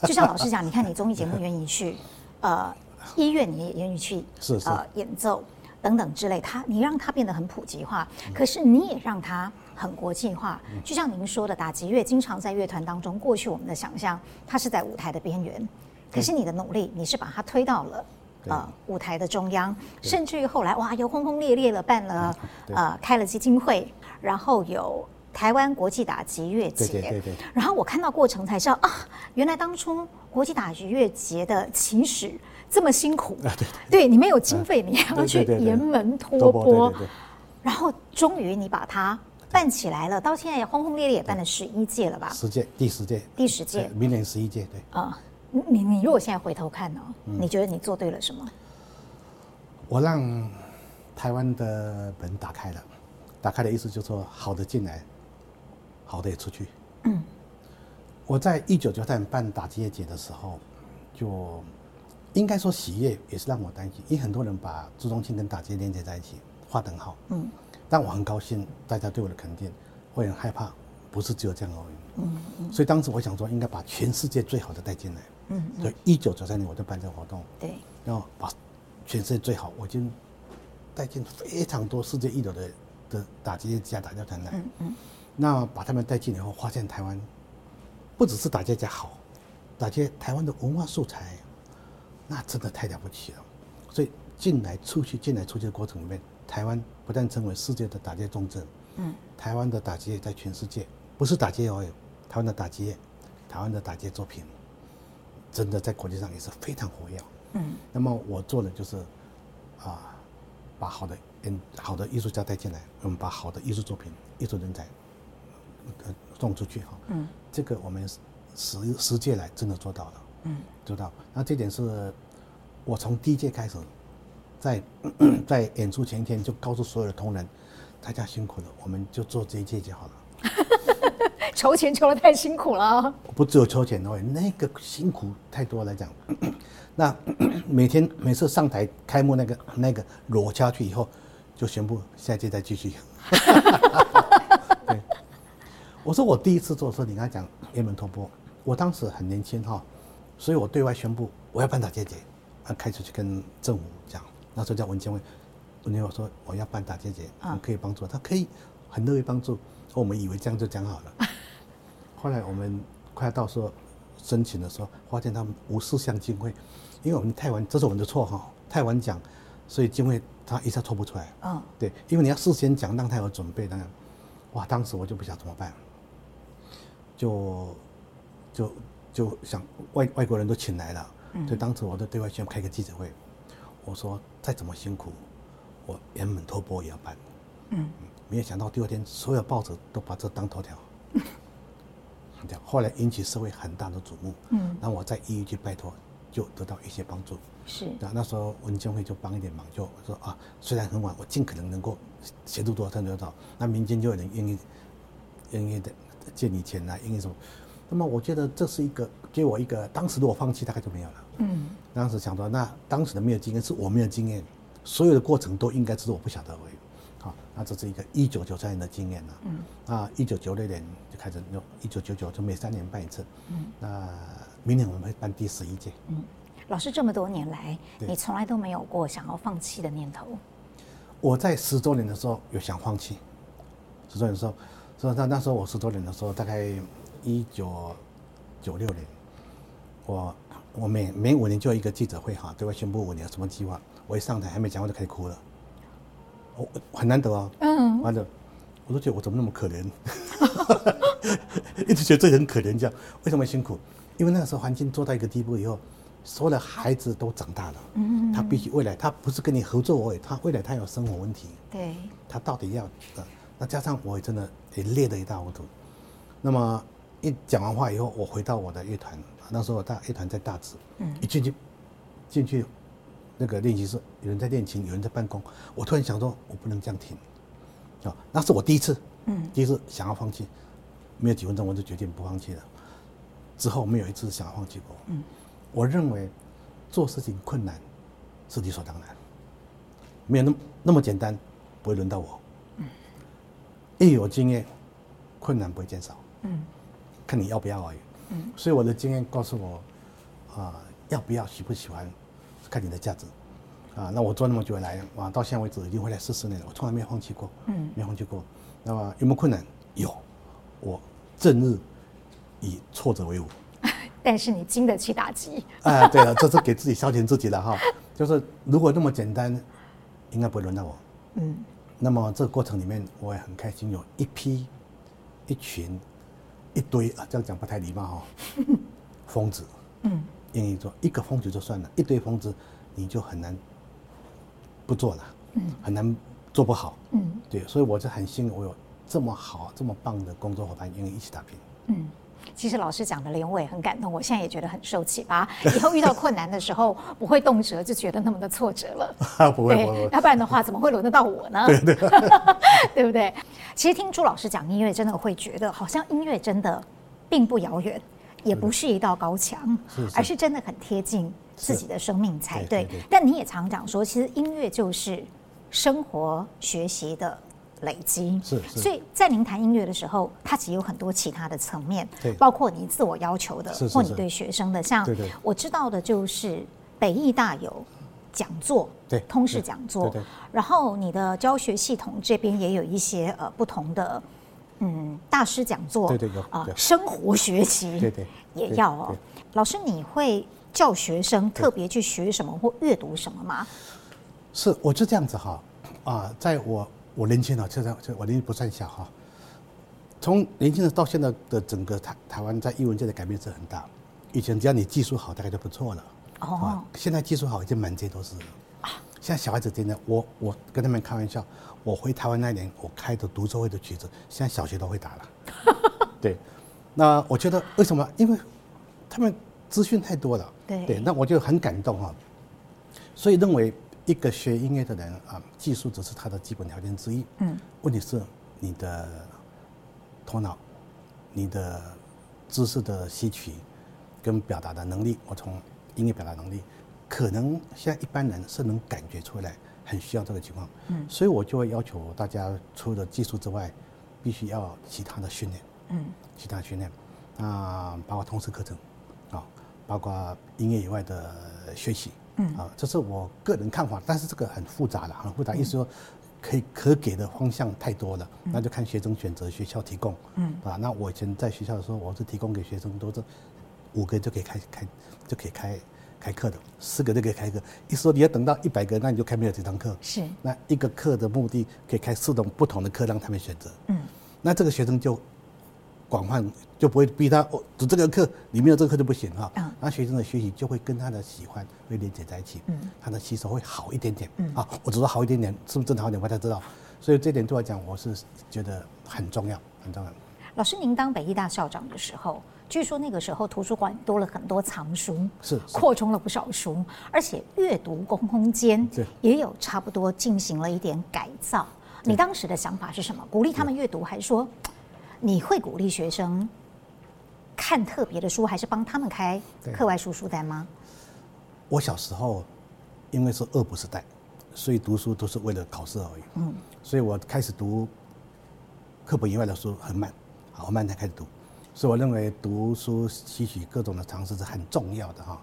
就像老师讲，你看你综艺节目愿意去，呃，医院你也愿意去，是是呃演奏等等之类，他你让他变得很普及化，嗯、可是你也让他很国际化，就像您说的，打击乐经常在乐团当中，过去我们的想象它是在舞台的边缘，可是你的努力，你是把它推到了呃舞台的中央，甚至于后来哇，又轰轰烈烈了，办了呃开了基金会，然后有台湾国际打击乐节，对对对对，然后我看到过程才知道啊，原来当初国际打击乐节的起始这么辛苦，啊、对, 对, 对, 对，你没有经费，你还要去沿门托钵，然后终于你把它办起来了，到现在也轰轰烈烈也办了十一届了吧？十届，第十届，第十届，明年十一届，对。啊、嗯，你你如果现在回头看呢、哦嗯，你觉得你做对了什么？我让台湾的门打开了，打开的意思就是说，好的进来，好的也出去。嗯。我在一九九三年办打击乐节的时候，就应该说喜悦也是让我担心，因为很多人把朱宗庆跟打击连接在一起，画等号。嗯。但我很高兴大家对我的肯定，我也很害怕不是只有这样而已。嗯嗯，所以当时我想说应该把全世界最好的带进来。嗯嗯，所以一九九三年我就办这个活动，对，然后把全世界最好，我已经带进非常多世界一流的的打击家打击团来。嗯嗯，那把他们带进以后，发现台湾不只是打击家好，那些台湾的文化素材，那真的太了不起了。所以进来出去进来出去的过程里面，台湾不但成为世界的打击重镇，嗯，台湾的打击业在全世界不是打击而已，台湾的打击业，台湾的打击作品，真的在国际上也是非常活跃。嗯，那么我做的就是，啊，把好的嗯好的艺术家带进来，我们把好的艺术作品、艺术人才，呃，送出去哈。嗯，这个我们实实践来真的做到了。嗯，做到。那这点是，我从第一届开始，在在演出前一天就告诉所有的同仁，大家辛苦了，我们就做这一届就好了。筹钱筹得太辛苦了，不只有筹钱而已，那个辛苦太多来讲。那每天每次上台开幕那个那个裸下去以后，就宣布下届再继续。对，我说我第一次做的时候，你刚才讲雁门托钵，我当时很年轻哈，所以我对外宣布我要办打击节，开始去跟政府讲，那时候叫文建会，文建会说我要办打击节，我们可以帮助，他可以很乐意帮助，我们以为这样就讲好了。后来我们快到时候申请的时候，发现他们无视向经费，因为我们太晚，这是我们的错哈，太晚讲，所以经费他一下抽不出来。嗯，对，因为你要事先讲，让他有准备。当然，哇，当时我就不想怎么办，就就就想外外国人都请来了，嗯，所以当时我就对外宣布开个记者会，我说再怎么辛苦，我雁门托钵也要办。嗯，没有想到第二天所有报纸都把这当头条。后来引起社会很大的瞩目，嗯，然后我再一一去拜托，就得到一些帮助。是，那那时候文建会就帮一点忙，就说啊，虽然很晚，我尽可能能够协助多少多少。那民间就有人愿意愿意的借你钱来，愿意什么？那么我觉得这是一个给我一个，当时如果放弃，大概就没有了。嗯，当时想说，那当时的没有经验是我没有经验，所有的过程都应该是我不晓得而已。好，那这是一个一九九三年的经验了。嗯，那一九九六年就开始用，一九九九就每三年办一次。嗯，那明年我们会办第十一届。嗯，老师这么多年来，你从来都没有过想要放弃的念头？我在十周年的时候有想放弃，十周年的时候，所以那那时候我十周年的时候，大概一九九六年，我我每每五年就有一个记者会哈，对外宣布五年有什么计划。我一上台还没讲话就开始哭了。我很难得哦，嗯，完了，我都觉得我怎么那么可怜，一直觉得自己很可怜这样。为什么辛苦？因为那个时候环境做到一个地步以后，所有的孩子都长大了，嗯，他必须未来他不是跟你合作而已，他未来他有生活问题，对，他到底要，呃、那加上我真的也累得一塌糊涂。那么一讲完话以后，我回到我的乐团，那时候我大乐团在大直，嗯，一进去进去。那个练习室有人在练琴，有人在办公。我突然想说，我不能这样停，啊，那是我第一次，嗯，第一次想要放弃，没有几分钟我就决定不放弃了。之后没有一次想要放弃过。嗯，我认为做事情困难是理所当然，没有那么那么简单，不会轮到我。嗯，一有经验，困难不会减少。嗯，看你要不要而已。嗯，所以我的经验告诉我，啊，呃，要不要，喜不喜欢。看你的价值，啊，那我做那么久来，啊，到现在为止已经回来四十年了，我从来没有放弃过，嗯，没有放弃过。那么有没有困难？有，我正日以挫折为伍。但是你经得起打击。啊，对了，这是给自己消遣自己了哈。就是如果那么简单，应该不会轮到我。嗯。那么这个过程里面，我也很开心，有一批、一群、一堆啊，这样讲不太礼貌哈，哦，疯子。嗯。愿意做一个疯子就算了，一堆疯子你就很难不做了，嗯，很难做不好，嗯，对，所以我就很幸运，我有这么好这么棒的工作伙伴愿意一起打拼。嗯，其实老师讲的连我也很感动，我现在也觉得很受启发，以后遇到困难的时候不会动辄就觉得那么的挫折了。不会不会，要不然的话怎么会轮得到我呢？对对，对不对？其实听朱老师讲音乐，真的会觉得好像音乐真的并不遥远。也不是一道高墙，是是，而是真的很贴近自己的生命才 对, 对, 对, 对。但你也常讲说，其实音乐就是生活学习的累积，是是，所以在您谈音乐的时候，它其实有很多其他的层面，包括你自我要求的，是是是，或你对学生的，像我知道的就是北艺大有讲座，对，通识讲座，对对对对，然后你的教学系统这边也有一些呃不同的嗯大师讲座，对对有啊、呃，生活学习对对也要哦。对对对老师，你会教学生特别去学什么或阅读什么吗？是，我就这样子哈啊、呃，在我我年轻啊，就在我年纪不算小哈，从年轻人到现在的整个台台湾在艺文界的改变是很大。以前只要你技术好，大概就不错了。哦、啊，现在技术好已经满街都是了。现在小孩子真的，我我跟他们开玩笑，我回台湾那年，我开的读书会的曲子，现在小学都会打了。对，那我觉得为什么？因为他们资讯太多了。对，对，那我就很感动哈、啊。所以认为一个学音乐的人啊，技术只是他的基本条件之一。嗯。问题是你的头脑、你的知识的吸取跟表达的能力，我从音乐表达能力。可能现在一般人是能感觉出来，很需要这个情况，嗯，所以我就会要求大家除了技术之外，必须要其他的训练，嗯，其他训练，啊，包括通识课程，啊，包括音乐以外的学习，嗯，啊，这是我个人看法，但是这个很复杂了，很复杂，嗯、意思说可以可给的方向太多了，嗯、那就看学生选择学校提供，嗯，啊，那我以前在学校的时候，我是提供给学生都是五个就可以开开就可以开。开课的四个就可以开课，意思说你要等到一百个，那你就开没有几堂课。是，那一个课的目的可以开四种不同的课，让他们选择。嗯，那这个学生就广泛，就不会逼他哦，读这个课，你没有这个课就不行哈。嗯，那学生的学习就会跟他的喜欢会连接在一起，嗯，他的吸收会好一点点。嗯，啊，我只说好一点点，是不是真的好一点，我才知道。所以这点对我来讲，我是觉得很重要，很重要。老师，您当北艺大校长的时候。据说那个时候图书馆多了很多藏书，是扩充了不少书，而且阅读公空间也有差不多进行了一点改造。你当时的想法是什么？鼓励他们阅读，还是说你会鼓励学生看特别的书，还是帮他们开课外书书单吗？我小时候因为是恶补时代，所以读书都是为了考试而已。嗯，所以我开始读课本以外的书很慢，好慢才开始读。所以我认为读书吸取各种的常识是很重要的哈。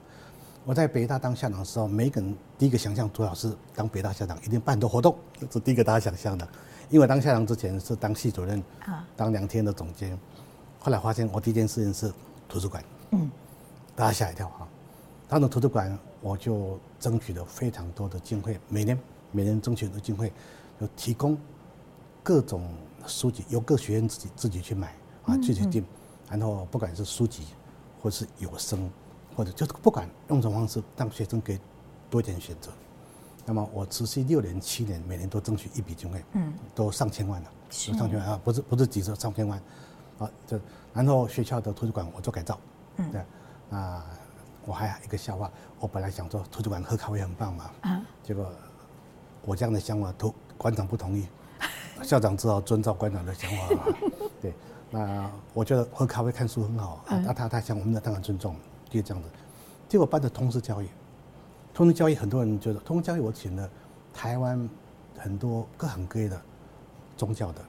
我在北大当校长的时候，每个人第一个想象朱老师当北大校长一定办很多活动，这是第一个大家想象的。因为当校长之前是当系主任，当两天的总监，后来发现我第一件事情是图书馆，嗯，大家吓一跳哈。当了图书馆，我就争取了非常多的经费，每年每年争取的经费，就提供各种书籍，由各学院自己自己去买啊，自己进。然后不管是书籍，或是有声，或者就是不管用什么方式，让学生给多一点选择。那么我持续六年、七年，每年都争取一笔经费，嗯，都上千万了，上千万啊，不是不是几十，上千万啊。这然后学校的图书馆我做改造，嗯，对啊，我还有一个笑话，我本来想说图书馆喝咖啡很棒嘛，啊，结果我这样的想法，图馆长不同意，校长只好遵照馆长的想法嘛，对。那我觉得喝咖啡看书很好，那、嗯啊、他他想我们当然尊重，就是这样子。结果办的通识教育，通识教育很多人觉得，通识教育我请了台湾很多各行各业的宗教的、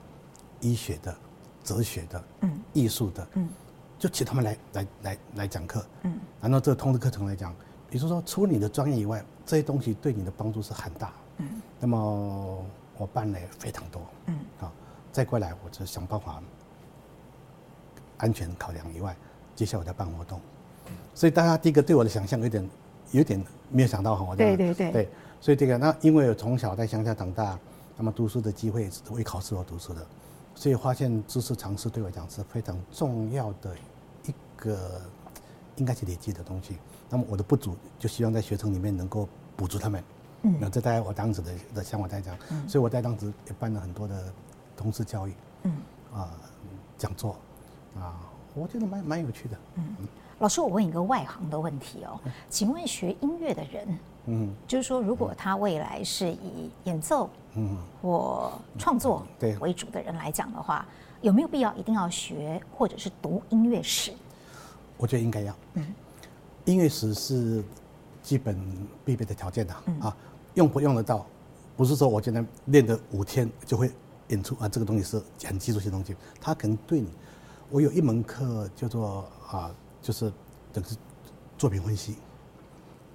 医学的、哲学的、嗯、艺术的，嗯，就请他们来来来来讲课，嗯，然后这个通识课程来讲，比如说除了你的专业以外，这些东西对你的帮助是很大，嗯，那么我办了非常多，嗯，好、啊，再过来我就想办法。安全考量以外，接下来我在办活动，所以大家第一个对我的想象有点，有点没有想到哈。对对对对，所以这个那因为我从小在乡下长大，那么读书的机会是为考试而读书的，所以发现知识常识对我来讲是非常重要的一个，应该是累积的东西。那么我的不足，就希望在学生里面能够补足他们。嗯，那这在我当时的的想法在讲，所以我在当时也办了很多的通识教育，嗯啊、呃、讲座。啊，我觉得蛮蛮有趣的。嗯，老师，我问一个外行的问题哦，请问学音乐的人，嗯，就是说，如果他未来是以演奏，嗯，或创作为主的人来讲的话，有没有必要一定要学或者是读音乐史？我觉得应该要。嗯，音乐史是基本必备的条件的、啊嗯、啊，用不用得到，不是说我今天练了五天就会演出啊，这个东西是很技术性的东西，它可能对你。我有一门课叫做啊，就是等是作品分析，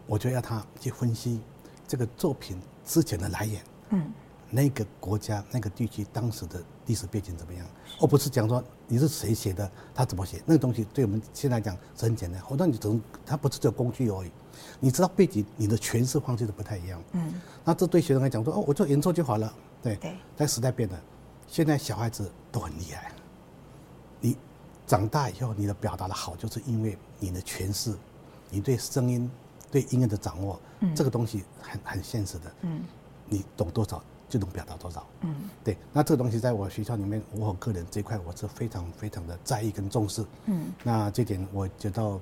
我就要他去分析这个作品之前的来源，嗯，那个国家那个地区当时的历史背景怎么样，而不是讲说你是谁写的，他怎么写，那个东西对我们现在讲是很简单。我让你只能，它不是只有工具而已，你知道背景，你的诠释方式都不太一样。嗯，那这对学生来讲说，哦，我做研究就好了。对对，但时代变了，现在小孩子都很厉害。你长大以后，你的表达的好，就是因为你的诠释，你对声音、对音乐的掌握，嗯、这个东西很很现实的。嗯，你懂多少就能表达多少。嗯，对。那这个东西在我学校里面，我个人这一块我是非常非常的在意跟重视。嗯，那这点我觉得，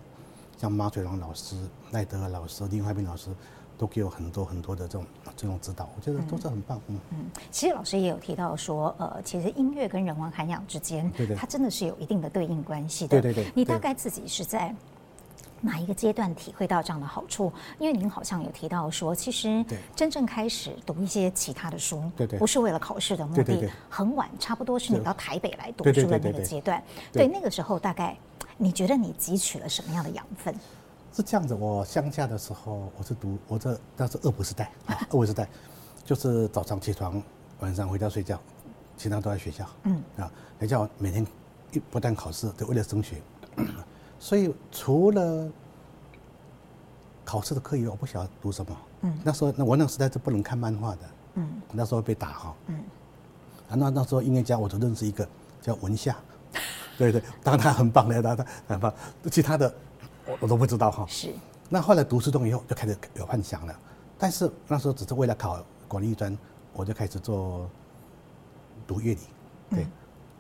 像马水龙老师、赖德尔老师、林怀民老师，都给我很多很多的这种这种指导，我觉得都是很棒。嗯嗯，其实老师也有提到说，呃，其实音乐跟人文涵养之间，对对，它真的是有一定的对应关系的。对对对，你大概自己是在哪一个阶段体会到这样的好处？因为您好像有提到说，其实真正开始读一些其他的书，对对，不是为了考试的目的，对对对，很晚，差不多是你到台北来读书的那个阶段。对， 对， 对， 对， 对， 对，那个时候大概你觉得你汲取了什么样的养分？是这样子，我乡下的时候，我是读我这那是二补时代啊，二补时代，就是早上起床，晚上回家睡觉，其他都在学校。嗯啊，学校每天一不但考试，就为了升学。所以除了考试的课以外，我不晓得读什么。嗯，那时候那我那个时代是不能看漫画的。嗯，那时候被打哈。嗯，啊，那那时候音乐家我就认识一个叫文夏，对对，当然他很棒的，他他很棒，其他的我我都不知道哈。是。那后来读初中以后就开始有幻想了，但是那时候只是为了考国立艺专，我就开始做读乐理，对，嗯、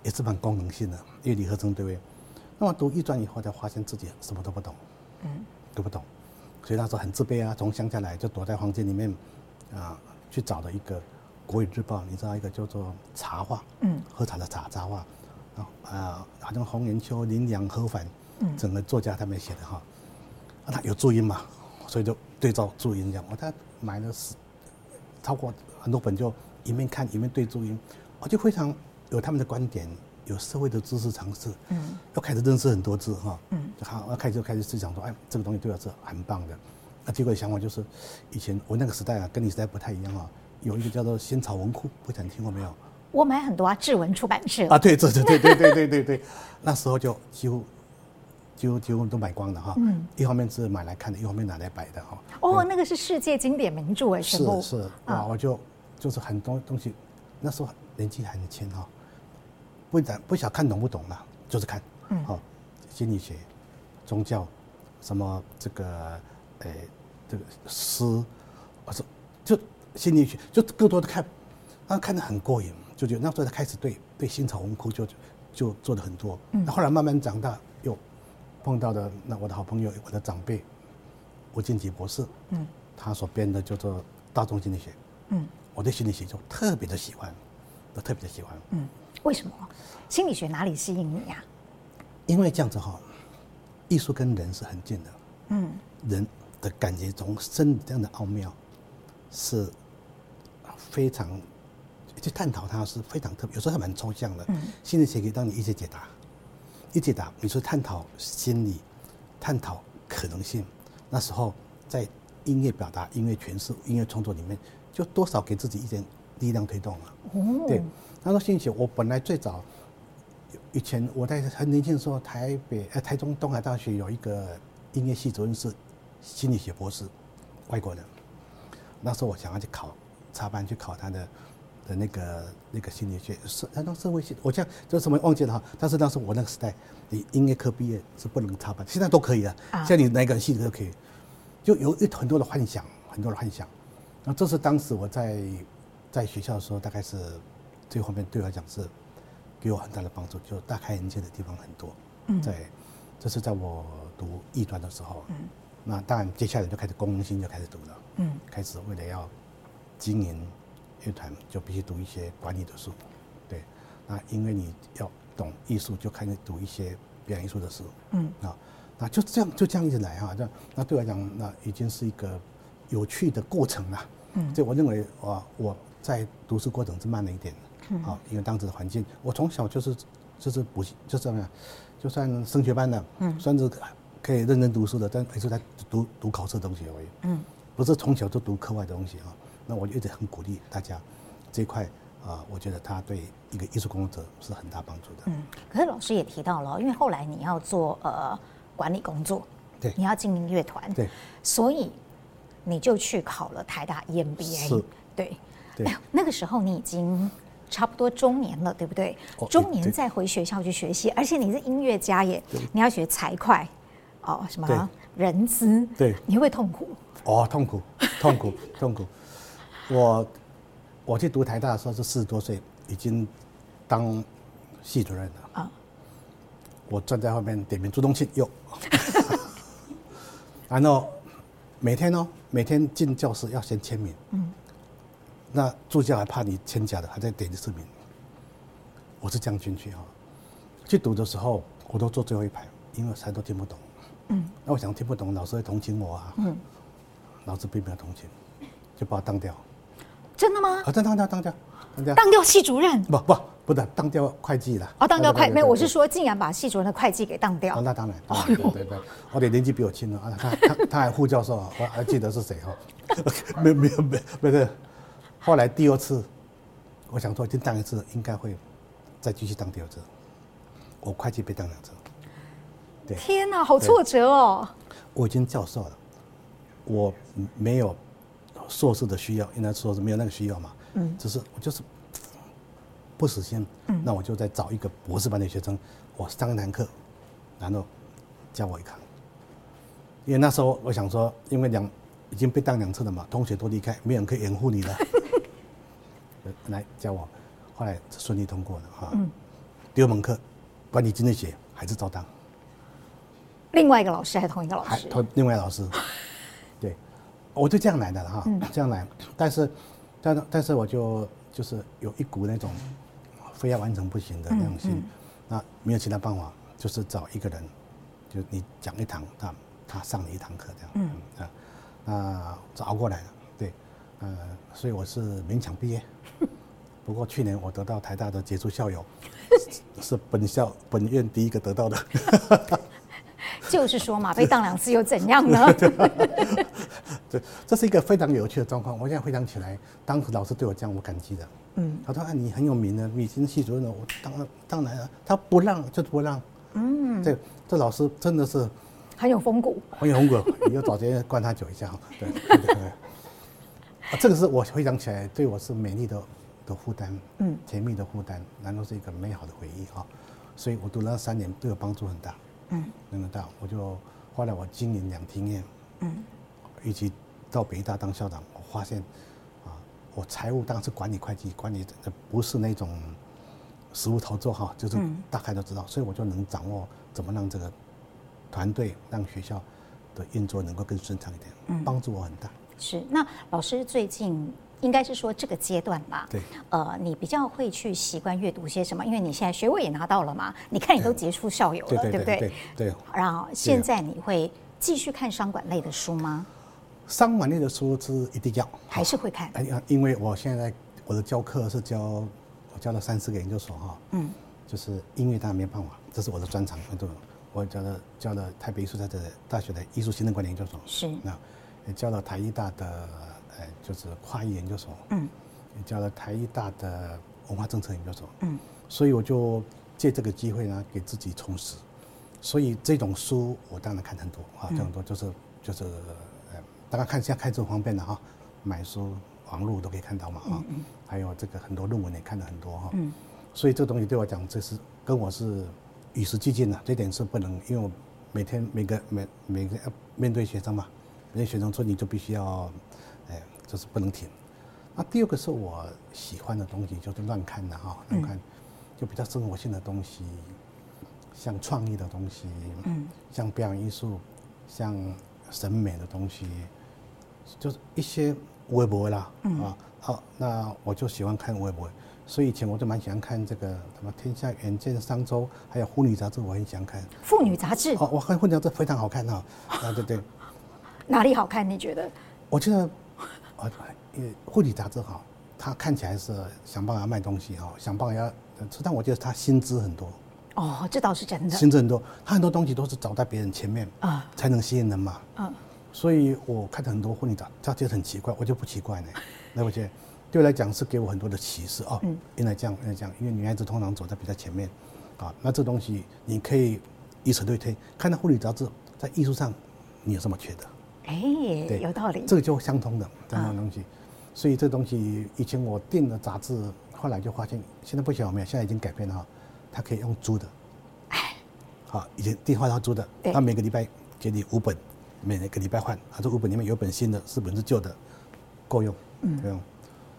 也是蛮功能性的乐理合成对位。那么读艺专以后，才发现自己什么都不懂，嗯，都不懂，所以那时候很自卑啊。从乡下来就躲在房间里面，啊，去找了一个《国语日报》，你知道一个叫做茶话，嗯，喝茶的茶茶话，啊，好像洪炎丘、林良、何凡，嗯，整个作家他们写的哈，啊，他有注音嘛，所以就对照注音这样。我他买了十，超过很多本，就一面看一面对注音，我就非常有他们的观点。有社会的知识常识，嗯，要开始认识很多字哈，嗯，好，要开始就开始思想说，哎，这个东西对我是很棒的。那结果的想法就是，以前我那个时代啊，跟你时代不太一样啊，有一个叫做仙草文库，不晓得你听过没有？我买很多啊，志文出版社啊，对，对，对，对，对，对，对，对，那时候就几乎。几乎几乎都买光了哈，嗯，一方面是买来看的，一方面拿来摆的哈。哦，那个是世界经典名著哎，是是啊，我就就是很多东西，那时候年纪还很轻哈。不然不想看懂不懂嘛，就是看，嗯，好、哦，心理学、宗教，什么这个，诶、欸，这个诗，我说就心理学，就更多的看，然后看得很过瘾，就觉得那时候开始对对新潮文库就就做的很多，嗯，后来慢慢长大又碰到的那我的好朋友我的长辈吴敬吉博士，嗯，他所编的叫做《大众心理学》，嗯，我对心理学就特别的喜欢，我特别的喜欢，嗯。为什么心理学哪里吸引你呀、啊？因为这样子哈、哦，艺术跟人是很近的。嗯，人的感觉从身体这样的奥妙，是非常去探讨它是非常特别，有时候还蛮抽象的。嗯，心理学可以让你一些解答，一解答，你说探讨心理，探讨可能性。那时候在音乐表达、音乐诠释、音乐创作里面，就多少给自己一点力量推动了。哦，对。那时候心理学，我本来最早，以前我在很年轻的时候，台北呃台中东海大学有一个音乐系主任是心理学博士，外国人。那时候我想要去考插班去考他的的那个那个心理学，是那社会系，我这样就什么忘记了哈。但是那时候我那个时代，你音乐科毕业是不能插班，现在都可以了。现在你哪个系都可以，就有一很多的幻想，很多的幻想。那这是当时我在在学校的时候，大概是。这方面对我来讲是给我很大的帮助，就大开眼界的地方很多。嗯，在这是在我读艺专的时候，嗯，那当然接下来就开始功能性就开始读了，嗯，开始为了要经营乐团，就必须读一些管理的书，对，那因为你要懂艺术，就开始读一些表演艺术的书，嗯，啊，那就这样就这样一直来哈、啊，那对我来讲，那已经是一个有趣的过程了。嗯，所以我认为我我在读书过程是慢了一点。好，因为当时的环境，我从小就是就是补习，就这样，就算升学班的，嗯，算是可以认真读书的，但每次在读读考试的东西而已，嗯，不是从小就读课外的东西啊。那我就一直很鼓励大家这一块啊，啊，我觉得它对一个艺术工作者是很大帮助的。嗯，可是老师也提到了，因为后来你要做呃管理工作，对，你要经营乐团，对，所以你就去考了台大 E M B A， 是，对，对、哎，那个时候你已经差不多中年了，对不对？哦、中年再回学校去学习，而且你是音乐家耶，你要学财会，哦，什么人资，对，你会不会痛苦？哦，痛苦，痛苦，痛苦，我。我去读台大的时候是四十多岁，已经当系主任了。啊！我站在后面点名朱东庆又，然后每天哦，每天进教室要先签名。嗯。那助教还怕你签假的，还在点字名。我是这样进去啊、哦，去读的时候我都坐最后一排，因为啥都听不懂。嗯。那我想听不懂，老师会同情我啊。嗯。老师并没有同情，就把我当掉。真的吗？啊，当当掉，当掉，当掉，当掉系主任？不不，不是当掉会计了。哦，当掉会，没有，我是说，竟然把系主任的会计给当掉。哦，那当然。哦，对对对，而且年纪比我轻了啊，他他他还副教授，我还记得是谁哦？没没没没事。后来第二次，我想说，已经当一次，应该会再继续当第二次。我会计被当两次。对。天哪，好挫折哦！我已经教授了，我没有。硕士的需要，应该说是没有那个需要嘛，嗯，只是我就是不死心，嗯，那我就再找一个博士班的学生，我上一堂课，然后教我一堂，因为那时候我想说，因为两已经被当两次了嘛，同学都离开，没有人可以掩护你了，来教我，后来顺利通过了哈，嗯，第二门课管理经济学还是照当，另外一个老师还是同一个老师，同另外一个老师。我就这样来的了哈，这样来，但是，但但是我就就是有一股那种非要完成不行的那种心，嗯嗯、那没有其他办法，就是找一个人，就你讲一堂，他他上你一堂课这样，嗯啊，那就熬过来了，对，呃，所以我是勉强毕业，不过去年我得到台大的杰出校友，是本校本院第一个得到的。就是说嘛，被当两次又怎样呢？这这是一个非常有趣的状况。我现在回想起来，当时老师对我这样，我感激的。嗯，他说：“啊，你很有名的，你已经系主任了。”我当然当然了，他不让就是不让。嗯，这这老师真的是很有风骨，很有风骨。你要找人灌他酒一下哈。对对对。啊，这个是我回想起来，对我是美丽的的负担，嗯，甜蜜的负担，然后是一个美好的回忆哈、哦。所以我读了三年，对我帮助很大。嗯，那么大，我就后来我经营两厅院，嗯，以及到北大当校长，我发现啊，我财务当然是管理会计，管理不是那种实务操作哈，就是大概都知道，嗯、所以我就能掌握怎么让这个团队、让学校的运作能够更顺畅一点，嗯、帮助我很大。是，那老师最近。应该是说这个阶段吧，对，呃，你比较会去习惯阅读些什么？因为你现在学位也拿到了嘛，你看你都杰出校友了，对不对？对对。然后现在你会继续看商管类的书吗？商管类的书是一定要，还是会看？因为我现在我的教课是教，我教了三四个研究所哈，嗯，就是音乐当然没办法，这是我的专长，我教了教了台北艺术大学的艺术行政管理研究所，是，那也教了台艺大的。哎，就是跨域研究所，嗯，也教了台艺大的文化政策研究所，嗯，所以我就借这个机会呢，给自己充实。所以这种书我当然看很多啊，这种多就是就是，呃，大家看现在看这方便了哈，买书、网络都可以看到嘛啊，还有这个很多论文也看了很多哈，嗯，所以这东西对我讲，这是跟我是与时俱进的，这点是不能，因为我每天每个每每个要面对学生嘛，面对学生说你就必须要。哎，就是不能停。那第二个是我喜欢的东西，就是乱看的哈，乱看，就比较生活性的东西，像创意的东西，嗯，像表演艺术，像审美的东西，就是一些微博啦，嗯、啊，好，那我就喜欢看微博，所以以前我就蛮喜欢看这个什么《天下》《远见》《商周》，还有《妇女杂志》，我很喜欢看。妇女杂志？哦，我看《妇女杂志》非常好看哈、哦，啊，对对。哪里好看？你觉得？我觉得。啊，呃，护理杂志哈，他看起来是想办法卖东西哈，想办法要，但我觉得他薪资很多。哦，这倒是真的。薪资很多，他很多东西都是走在别人前面啊，才能吸引人嘛。嗯。所以我看到很多护理杂，他觉得很奇怪，我就不奇怪呢。那我觉得，对我来讲是给我很多的启示啊。嗯，原来这样，原来这样，因为女孩子通常走在比较前面，啊，那这东西你可以以此类推。看到妇女杂志，在艺术上你有什么缺的？哎、欸，有道理，这个就相通的这样的东西。啊、所以这东西以前我订的杂志，后来就发现，现在不晓得没有，现在已经改变了哈，它可以用租的。哎，好，以前订换到租的，那每个礼拜给你五本，每个礼拜换，啊，这五本里面有本新的，四本是旧的，够用，嗯，够用。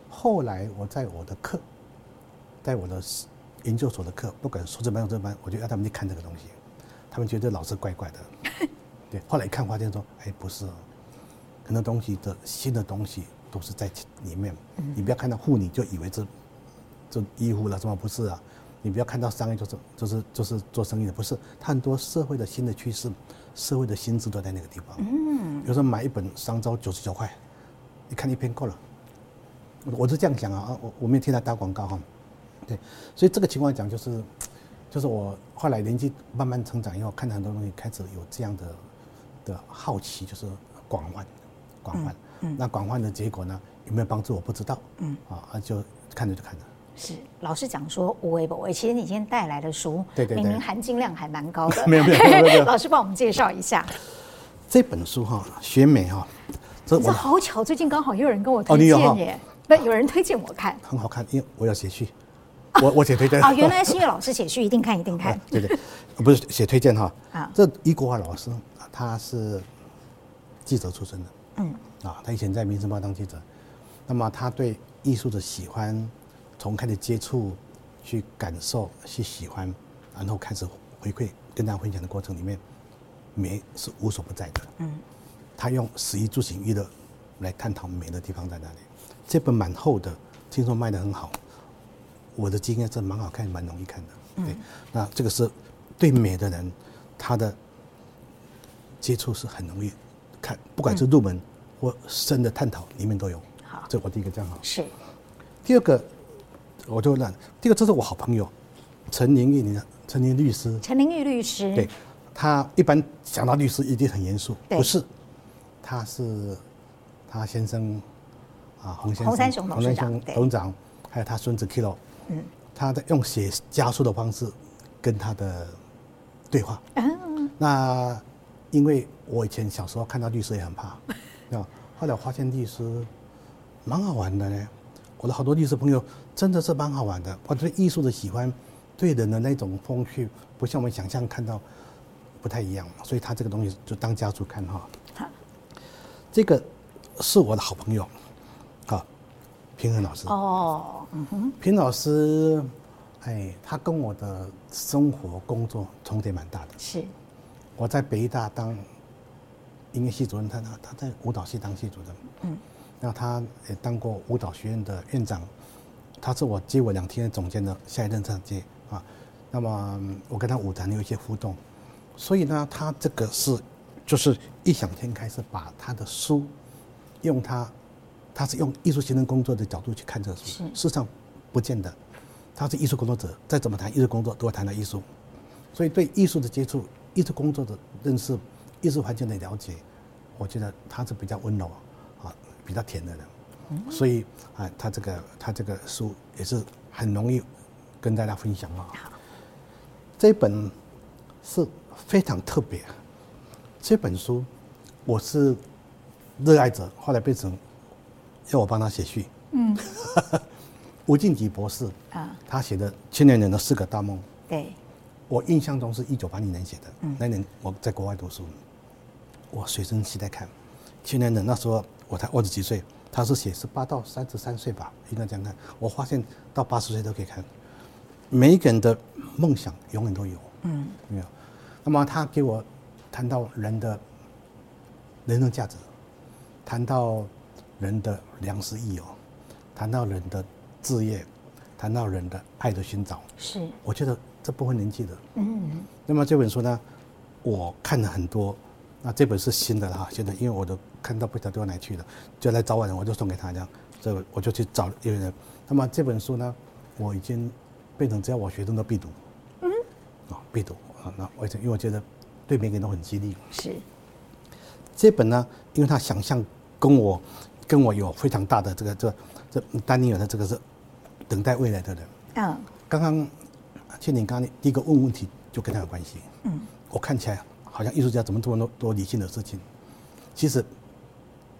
后来我在我的课，在我的研究所的课，不管数字班、数字班，我就要他们去看这个东西，他们觉得老师怪怪的。对，后来一看发现说，哎，不是，很多东西的新的东西都是在里面，嗯、你不要看到妇女就以为这这医护了，什么不是啊？你不要看到商业就是就是就是做生意的，不是，它很多社会的新的趋势，社会的新制都在那个地方。嗯，有时候买一本商周九十九块，你看一篇够了。我是这样想啊，我我没有替他打广告哈，对，所以这个情况讲就是，就是我后来年纪慢慢成长以后，看到很多东西开始有这样的的好奇，就是广泛，广泛，嗯嗯、那广泛的结果呢，有没有帮助我不知道，嗯，啊，就看着就看着。是，老师讲说无为不为，其实你今天带来的书，对对对，明明含金量还蛮高的，没有没有没有，没有老师帮我们介绍一下这本书哈，学美哈，这这好巧，最近刚好也有人跟我推荐耶。哦不，有人推荐我看，很好看，因为我要写序，啊、我我写推荐啊、哦，原来是因为老师写序，一定看，一定看，啊、对对，不是写推荐哈，啊，这伊国华老师他是记者出身的，嗯，啊，他以前在《民生报》当记者，那么他对艺术的喜欢，从开始接触、去感受、去喜欢，然后开始回馈跟大家分享的过程里面，美是无所不在的，嗯，他用食衣住行娱乐来探讨美的地方在哪里。这本蛮厚的，听说卖得很好。我的经验是蛮好看，蛮容易看的。对，嗯、那这个是对美的人，他的接触是很容易看，不管是入门或深的探讨，里面都有。好、嗯，这我第一个这样好。是。第二个，我就让第二个，这是我好朋友陈林玉，你看陈林律师。陈林玉律师。对，他一般讲到律师一定很严肃，不是？他是他先生。啊，洪先生、洪三雄董事长，董事长，还有他孙子 Kilo， 嗯，他在用写家书的方式跟他的对话。嗯，那因为我以前小时候看到律师也很怕，啊，后来我发现律师蛮好玩的呢。我的好多律师朋友真的是蛮好玩的，我对艺术的喜欢，对人的那种风趣，不像我们想象看到不太一样，所以他这个东西就当家书看哈。好，这个是我的好朋友。平衡老师哦，嗯哼，平老师，哎，他跟我的生活工作重叠蛮大的。是，我在北艺大当音乐系主任，他他在舞蹈系当系主任，嗯，那他也当过舞蹈学院的院长，他是我接我两天总监的下一任上接啊。那么我跟他舞台有一些互动，所以呢，他这个是就是异想天开，是把他的书用他。他是用艺术行政工作的角度去看这个书，事实上不见得。他是艺术工作者，再怎么谈艺术工作，都会谈到艺术。所以对艺术的接触、艺术工作的认识、艺术环境的了解，我觉得他是比较温柔啊，比较甜的人。嗯、所以啊，他这个他这个书也是很容易跟大家分享啊。这本是非常特别，这本书我是热爱者，后来变成。要我帮他写序，嗯，吴敬己博士啊，他写的《青年人的四个大梦》，对，我印象中是一九八零年写的，嗯，那年我在国外读书，我随身携带看，《青年人》那时候我才二十几岁，他是写十八到三十三岁吧，应该这样看，我发现到八十岁都可以看，每一个人的梦想永远都有，嗯，没有，那么他给我谈到人的人生价值，谈到。人的良师益友，谈到人的志业，谈到人的爱的寻找，是我觉得这部分年纪的，嗯。那么这本书呢，我看了很多，那这本是新的哈，现在因为我都看到不晓得丢哪去了，就来找我人，我就送给他这样，所以我就去找一个人。那么这本书呢，我已经变成只要我学生都必读，嗯，啊必读啊，那我因为我觉得对每个人都很激励。是这本呢，因为他想象跟我。跟我有非常大的这个这这丹尼尔的这个是等待未来的人。嗯，刚刚倩玲刚刚第一个问问题就跟他有关系。嗯，我看起来好像艺术家怎么这么多多理性的事情，其实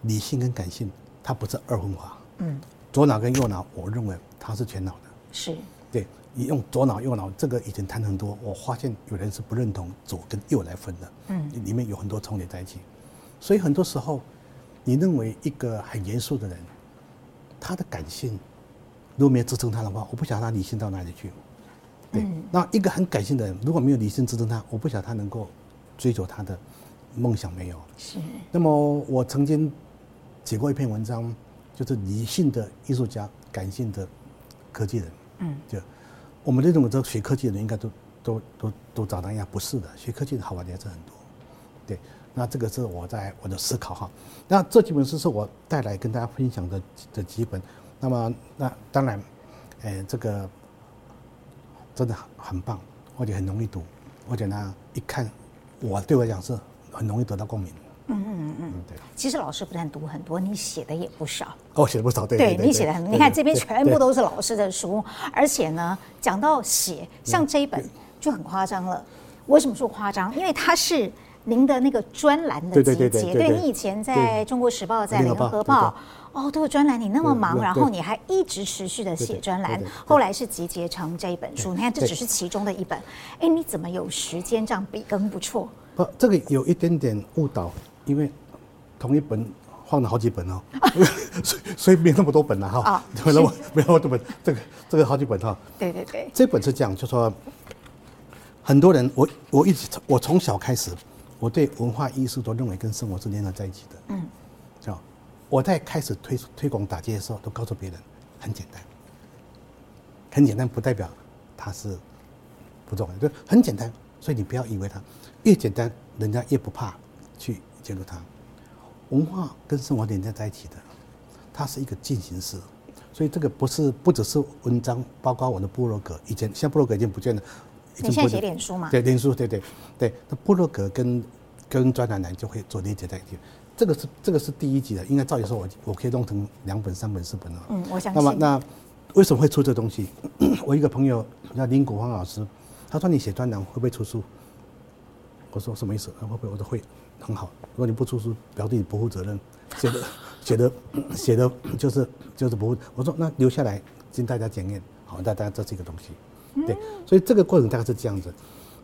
理性跟感性它不是二分法。嗯，左脑跟右脑，我认为它是全脑的。是。对，你用左脑右脑，这个以前谈很多，我发现有人是不认同左跟右来分的。嗯，里面有很多重叠在一起，所以很多时候，你认为一个很严肃的人，他的感性如果没有支撑他的话，我不晓得他理性到哪里去。对，嗯、那一个很感性的人，如果没有理性支撑他，我不晓得他能够追求他的梦想没有。是。那么我曾经写过一篇文章，就是理性的艺术家，感性的科技人。嗯，就我们这种这学科技的人，应该都都都都长得一样，不是的。学科技的好玩的还是很多。对，那这个是我在我的思考哈。那这几本书是我带来跟大家分享的的几本。那么那当然，哎、呃，这个真的很棒，而且很容易读，而且呢，一看我对我来讲是很容易得到共鸣。嗯嗯嗯嗯，对。其实老师不但读很多，你写的也不少。哦，写的不少，对。对，你写的很多。你看这边全部都是老师的书，而且呢，讲到写，像这一本就很夸张了。为什么说夸张？因为它是您的那个专栏的集结。对，你以前在《中国时报》、在《联合报》哦都有专栏，你那么忙，然后你还一直持续的写专栏，后来是集结成这一本书。你看，这只是其中的一本。哎，你怎么有时间这样笔耕不辍？不，这个有一点点误导。因为同一本换了好几本哦，所以所以没那么多本了哈，没那么没那么多本，这个这个好几本哈。对对对，这本是这样，就说很多人，我我一直我从小开始，我对文化艺术都认为跟生活是连在一起的。嗯，知道我在开始推推广打街的时候，都告诉别人很简单，很简单不代表它是不重要，就很简单，所以你不要以为它越简单，人家越不怕去。接触它，文化跟生活连接在一起的，它是一个进行式，所以这个不是不只是文章，包括我的部落格，以前像部落格已经不见了，你现在写脸书嘛？对，脸书，对对对，那部落格跟跟专栏栏就会做连接在一起，这个是这个是第一集的，应该照理说我我可以弄成两本、三本、四本了。嗯，我相信。那么那为什么会出这东西？我一个朋友叫林国芳老师，他说你写专栏会不会出书？我说什么意思？会不会？我说会。很好，如果你不出书，表示你不负责任，写的写的写的就是就是不负。我说那留下来经大家检验，好，大家这是一个东西，对，所以这个过程大概是这样子。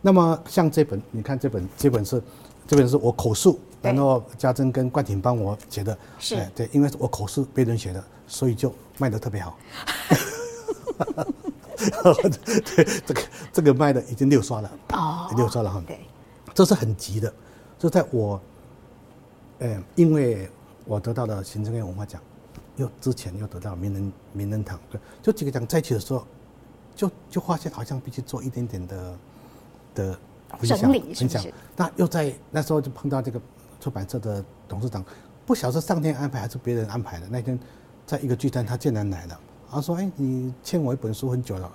那么像这本，你看这本这本是这本是我口述，然后家珍跟冠廷帮我写的，是、哎，对，因为我口述别人写的，所以就卖得特别好。对，这个这个卖的已经六刷了，哦，六刷了哈，对，这是很急的。就在我，呃，因为我得到了行政院文化奖，又之前又得到名人名人堂，对，就几个奖在一起的时候，就就发现好像必须做一点点的的分享，整理是不是？那又在那时候就碰到这个出版社的董事长，不晓得是上天安排还是别人安排的。那天在一个聚餐，他竟然来了，他说：“哎，你欠我一本书很久了。”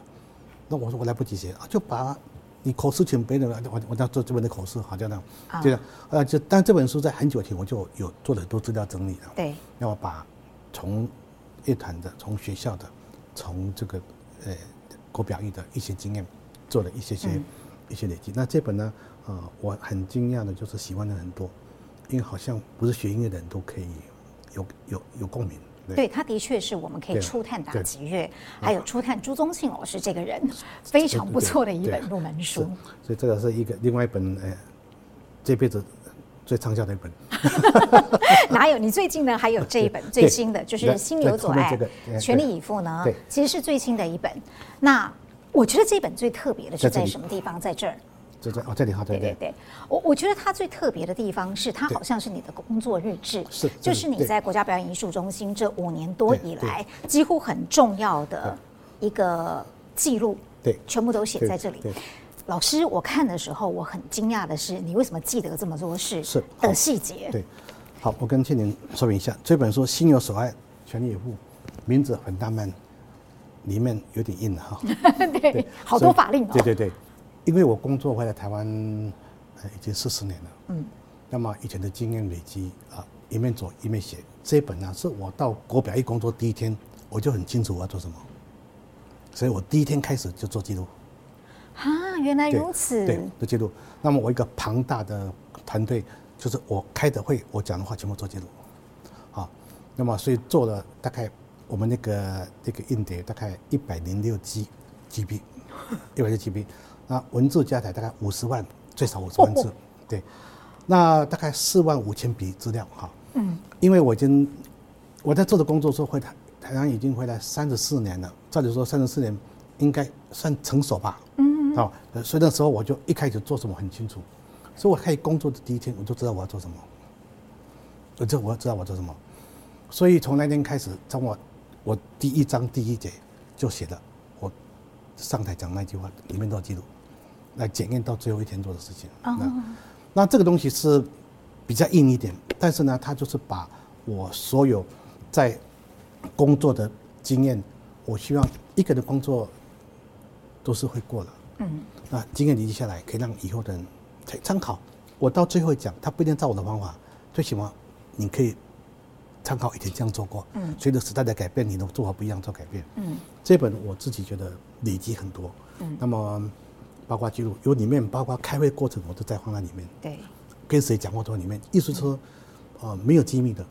那我说我来不及写，就把。你口试请别人，我我要做这本的口试，好像那样，对的，呃，就但这本书在很久以前我就有做了很多资料整理了，对，那我把从乐团的、从学校的、从这个呃国表艺的一些经验做了一些些、嗯、一些累积。那这本呢，呃，我很惊讶的就是喜欢的很多，因为好像不是学音乐的人都可以有有有共鸣。对，他的确是我们可以初探打击乐，还有初探朱宗庆老师这个人，非常不错的一本入门书。所以这个是一个另外一本，呃，这辈子最畅销的一本。哪有？你最近呢还有这一本最新的，就是《心有所爱》，全力以赴呢，其实是最新的一本。那我觉得这本最特别的是在什么地方？在这儿。就在哦，这里好，对对对，我我觉得它最特别的地方是，它好像是你的工作日志，是，就是你在国家表演艺术中心这五年多以来几乎很重要的一个记录，对，全部都写在这里。老师，我看的时候我很惊讶的是，你为什么记得这么多事是的细节？对，好，我跟倩玲说明一下，这本书《心有所爱，全力以赴》，名字很浪漫，里面有点硬哈，对，好多法令，对对对。因为我工作回来台湾，呃，已经四十年了。嗯，那么以前的经验累积啊，一面走一面写。这一本呢、啊，是我到国表一工作第一天，我就很清楚我要做什么，所以我第一天开始就做记录。啊，原来如此。对，做记录。那么我一个庞大的团队，就是我开的会，我讲的话全部做记录。好，那么所以做了大概我们那个那个硬碟大概一百零六 G G B， 一百零六 G B， 那文字加起来大概五十万，最少五十万字。哦哦对，那大概四万五千笔资料哈。嗯，因为我已经我在做的工作说回台台湾已经回来三十四年了，照理说三十四年应该算成熟吧。嗯，好、哦，所以那时候我就一开始做什么很清楚，所以我开始工作的第一天我就知道我要做什么，我就我知道我要做什么，所以从那天开始，从我我第一章第一节就写了我上台讲那句话，里面都有记录，来检验到最后一天做的事情。哦那这个东西是比较硬一点，但是呢，它就是把我所有在工作的经验，我希望一个人工作都是会过的，嗯，那经验累积下来，可以让以后的人参考。我到最后讲，他不一定照我的方法，最起码你可以参考以前这样做过，嗯，随着时代的改变，你的做法不一样做改变，嗯，这本我自己觉得累积很多，嗯，那么。包括记录有里面，包括开会过程，我都在放在里面。对，跟谁讲话都在里面。意思说，啊、呃，没有机密的。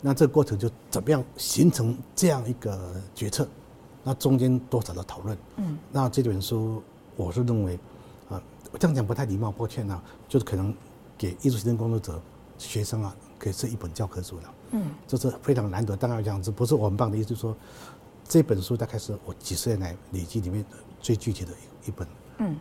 那这个过程就怎么样形成这样一个决策？那中间多少的讨论？嗯，那这本书我是认为，啊、呃，我这样讲不太礼貌，抱歉啊，就是可能给艺术行政工作者、学生啊，可以是一本教科书了。嗯，这是非常难得。当然讲这不是我很棒的意思，就是说这本书大概是我几十年来累积里面最具体的一本。嗯，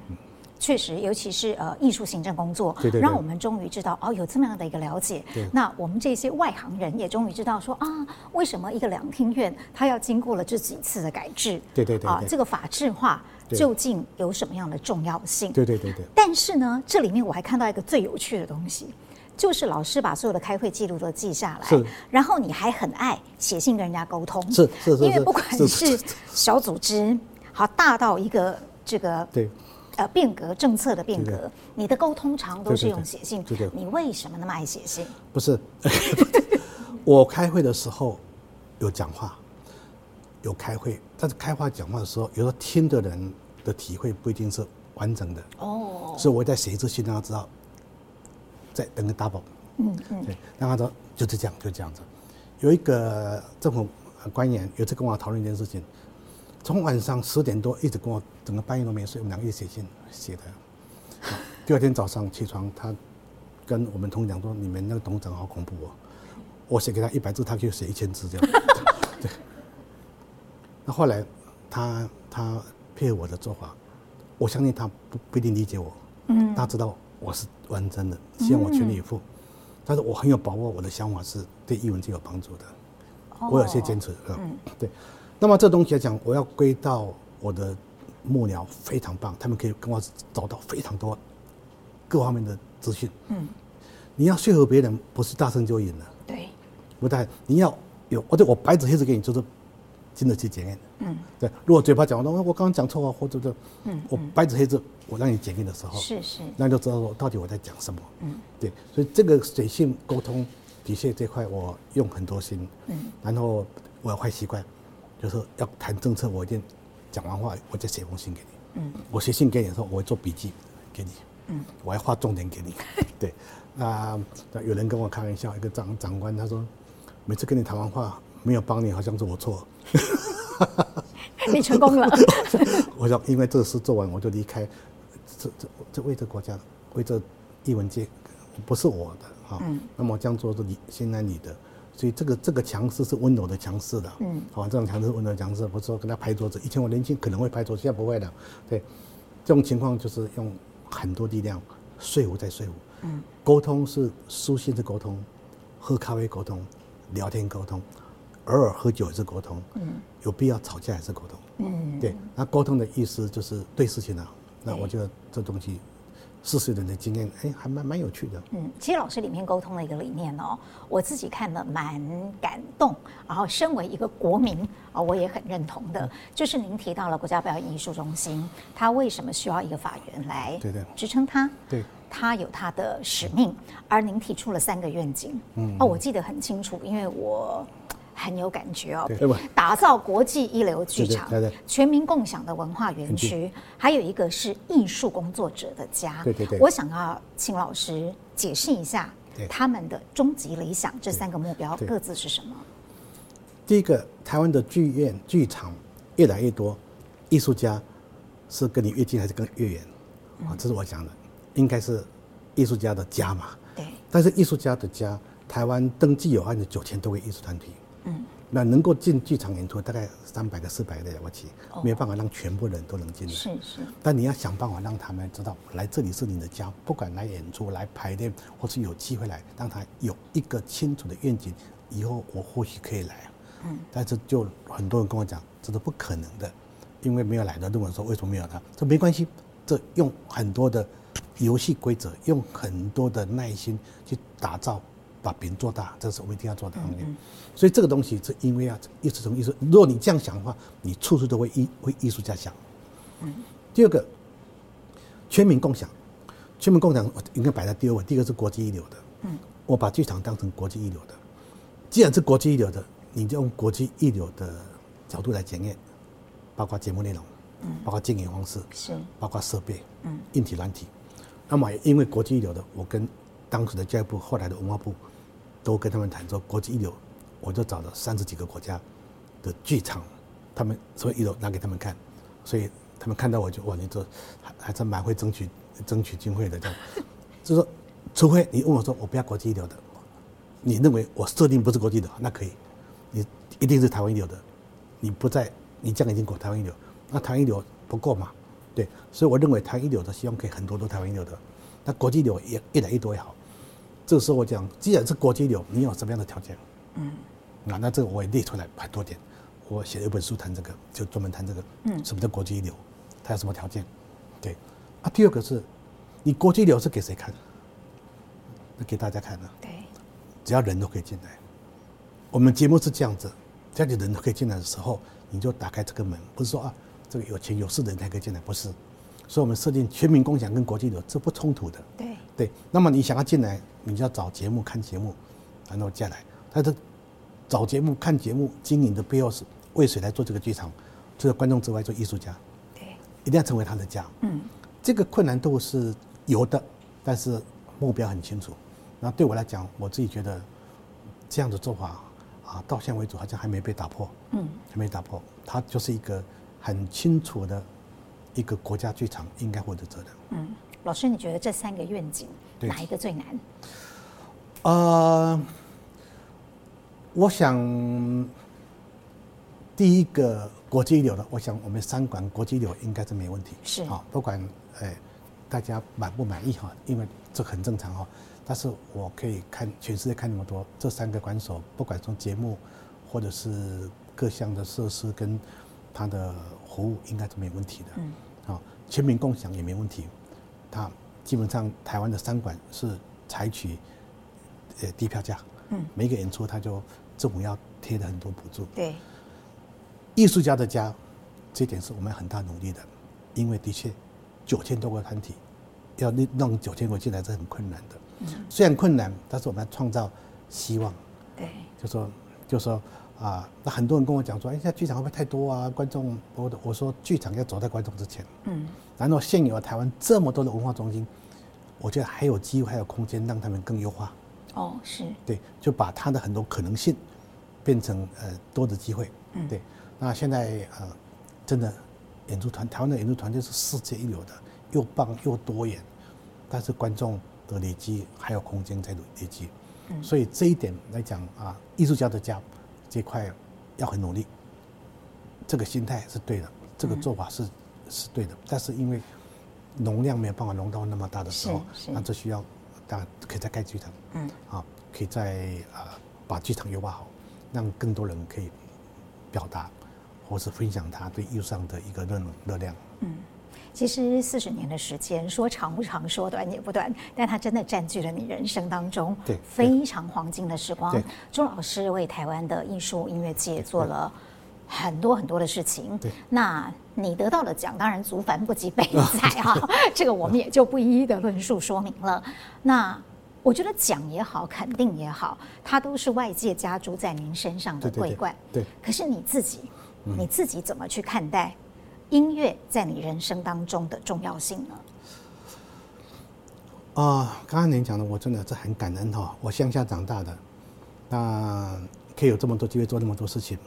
确实，尤其是呃艺术行政工作，对对对让我们终于知道哦有这么样的一个了解。那我们这些外行人也终于知道说啊，为什么一个两厅院它要经过了这几次的改制？对对对啊、呃，这个法制化究竟有什么样的重要性？对对对对。但是呢，这里面我还看到一个最有趣的东西。就是老师把所有的开会记录都记下来，然后你还很爱写信跟人家沟通，是是是，因为不管是小组织，好大到一个这个对，呃变革政策的变革，你的沟通常都是用写信，对对对，你为什么那么爱写信？不是，我开会的时候有讲话，有开会，但是开话讲话的时候，有时候听的人的体会不一定是完整的哦，所以我在写一次信让他知道。再等个 double， 嗯嗯，对，让他说就是这样，就这样子。有一个政府官员有次跟我讨论一件事情，从晚上十点多一直跟我整个半夜都没睡，我们两个一起写信写的。第二天早上起床，他跟我们董事长说：“你们那个董事长好恐怖哦！”我写给他一百字，他就写一千字这样。对。那后来他他配合我的做法，我相信他不不一定理解我，嗯，他知道。我是完整的，希望我全力以赴、嗯，但是我很有把握，我的想法是对艺文界有帮助的，哦、我有些坚持，嗯，对。那么这东西来讲，我要归到我的幕僚非常棒，他们可以跟我找到非常多各方面的资讯。嗯，你要说服别人，不是大声就赢了，对，不太，你要有，而且我白纸黑字给你，就是经得起检验。嗯，对。如果嘴巴讲我，我刚刚讲错啊，或者是，嗯，我白纸黑字。我让你检验的时候，是是，那就知道我到底我在讲什么。嗯，对，所以这个水性沟通底线这块，我用很多心。嗯，然后我有坏习惯，就是要谈政策，我一定讲完话，我再写封信给你。嗯，我写信给你的时候，我会做笔记给你。嗯，我还画重点给你。对，那有人跟我开玩笑，一个长长官他说，每次跟你谈完话没有帮你，好像是我错。你成功了。我想，因为这事做完我就离开。这这这为这国家，为这艺文界，不是我的哈、哦嗯。那么这样做是你现在你的，所以这个这个强势是温柔的强势的。嗯，好、哦，这种强势温柔的强势，不是说跟他拍桌子。以前我年轻可能会拍桌子，现在不会了。对，这种情况就是用很多力量说服再说服。嗯，沟通是书信是沟通，喝咖啡沟通，聊天沟通，偶尔喝酒也是沟通。嗯，有必要吵架也是沟通。嗯，对，那沟通的意思就是对事情啊。那我觉得这东西，四十年的经验，哎，还蛮蛮有趣的。嗯，其实老师里面沟通的一个理念哦，我自己看了蛮感动，然后身为一个国民啊、哦，我也很认同的。就是您提到了国家表演艺术中心，它为什么需要一个法源来支撑它？对，对对它他有他的使命，而您提出了三个愿景。嗯，哦，我记得很清楚，因为我很有感觉哦。打造国际一流剧场，对对对，全民共享的文化园区，还有一个是艺术工作者的家。对对对，我想要请老师解释一下他们的终极理想，这三个目标各自是什么？第一个，台湾的剧院剧场越来越多，艺术家是跟你越近还是跟越远？啊、嗯，这是我讲的，应该是艺术家的家嘛。对。但是艺术家的家，台湾登记有案的九千多位艺术团体。嗯。那能够进剧场演出，大概三百个、四百个了不起，没有办法让全部人都能进来。是是。但你要想办法让他们知道，来这里是你的家，不管来演出、来排练，或是有机会来，让他有一个清楚的愿景，以后我或许可以来。嗯。但是就很多人跟我讲，这是不可能的，因为没有来的论文说为什么没有他，这没关系，这用很多的游戏规则，用很多的耐心去打造。把别人做大，这是我一定要做的方面。嗯嗯，所以这个东西是因为要一直从艺术，如果你这样想的话，你处处都会艺为艺术家想。嗯。第二个，全民共享，全民共享我应该摆在第二位，第一个是国际一流的。嗯。我把剧场当成国际一流的，既然是国际一流的，你就用国际一流的角度来检验，包括节目内容，嗯，包括经营方式，是，包括设备，嗯，硬体、软体。那么因为国际一流的，我跟当时的教育部，后来的文化部。都跟他们谈说国际一流，我就找了三十几个国家的剧场，他们所以一流拿给他们看，所以他们看到我就哇，你这还还是蛮会争取争取经费的这样，就是说，除非你问我说我不要国际一流的，你认为我设定不是国际的，那可以，你一定是台湾一流的，你不在你这样已经过台湾一流，那台湾一流不够嘛，对，所以我认为台湾一流的希望可以很多都台湾一流的，那国际一流也越来越多也好。这个时候我讲，既然是国际流，你有什么样的条件？嗯，啊，那这个我也列出来很多点。我写了一本书谈这个，就专门谈这个。嗯，什么叫国际流？它有什么条件？对。啊，第二个是，你国际流是给谁看？那给大家看的、啊。对。只要人都可以进来，我们节目是这样子，只要你人都可以进来的时候，你就打开这个门，不是说啊，这个有钱有势的人才可以进来，不是。所以我们设定全民共享跟国际流这不冲突的。对。对，那么你想要进来，你就要找节目、看节目，然后进来。但是找节目、看节目经营的背后是为谁来做这个剧场？除了观众之外，做艺术家，对，一定要成为他的家。嗯，这个困难度是有的，但是目标很清楚。那对我来讲，我自己觉得这样的做法啊，到现在为止好像还没被打破。嗯，还没打破，它就是一个很清楚的一个国家剧场应该负的责任。嗯。老师，你觉得这三个愿景哪一个最难？呃，我想第一个国际一流的，我想我们三馆国际一流应该是没问题。是啊、哦，不管哎、呃、大家满不满意哈，因为这很正常哈、哦。但是我可以看全世界看那么多，这三个馆所，不管从节目或者是各项的设施跟它的服务，应该是没问题的。嗯，好、哦，全民共享也没问题。它基本上台湾的三馆是采取呃低票价，嗯，每个演出它就政府要贴了很多补助。对，艺术家的家，这点是我们很大努力的，因为的确九千多个团体，要弄九千个进来是很困难的。嗯，虽然困难，但是我们要创造希望。对，就说就说啊，那很多人跟我讲说，哎，现在剧场会不会太多啊？观众，我我说剧场要走在观众之前。嗯。然后现有台湾这么多的文化中心，我觉得还有机会，还有空间让他们更优化。哦，是。对，就把它的很多可能性变成呃多的机会。嗯。对。那现在呃，真的演出团，台湾的演出团队是世界一流的，又棒又多元，但是观众的累积还有空间在累积。嗯。所以这一点来讲啊，艺术家的家这块要很努力，这个心态是对的，这个做法是。嗯，是对的，但是因为容量没有办法容到那么大的时候，那就需要大家可以再盖剧场，嗯，啊，可以再啊、呃、把剧场优化好，让更多人可以表达或是分享他对艺术上的一个热热量。嗯，其实四十年的时间，说长不长，说短也不短，但它真的占据了你人生当中非常黄金的时光。对，对，周老师为台湾的艺术音乐界做了很多很多的事情。那你得到的奖当然族繁不及备载哈，这个我们也就不一一的论述说明了。那我觉得奖也好，肯定也好，它都是外界加诸在您身上的桂冠。对，可是你自己，你自己怎么去看待音乐在你人生当中的重要性呢？啊、呃，刚刚您讲的，我真的是很感恩哈、哦。我乡下长大的，那可以有这么多机会做那么多事情。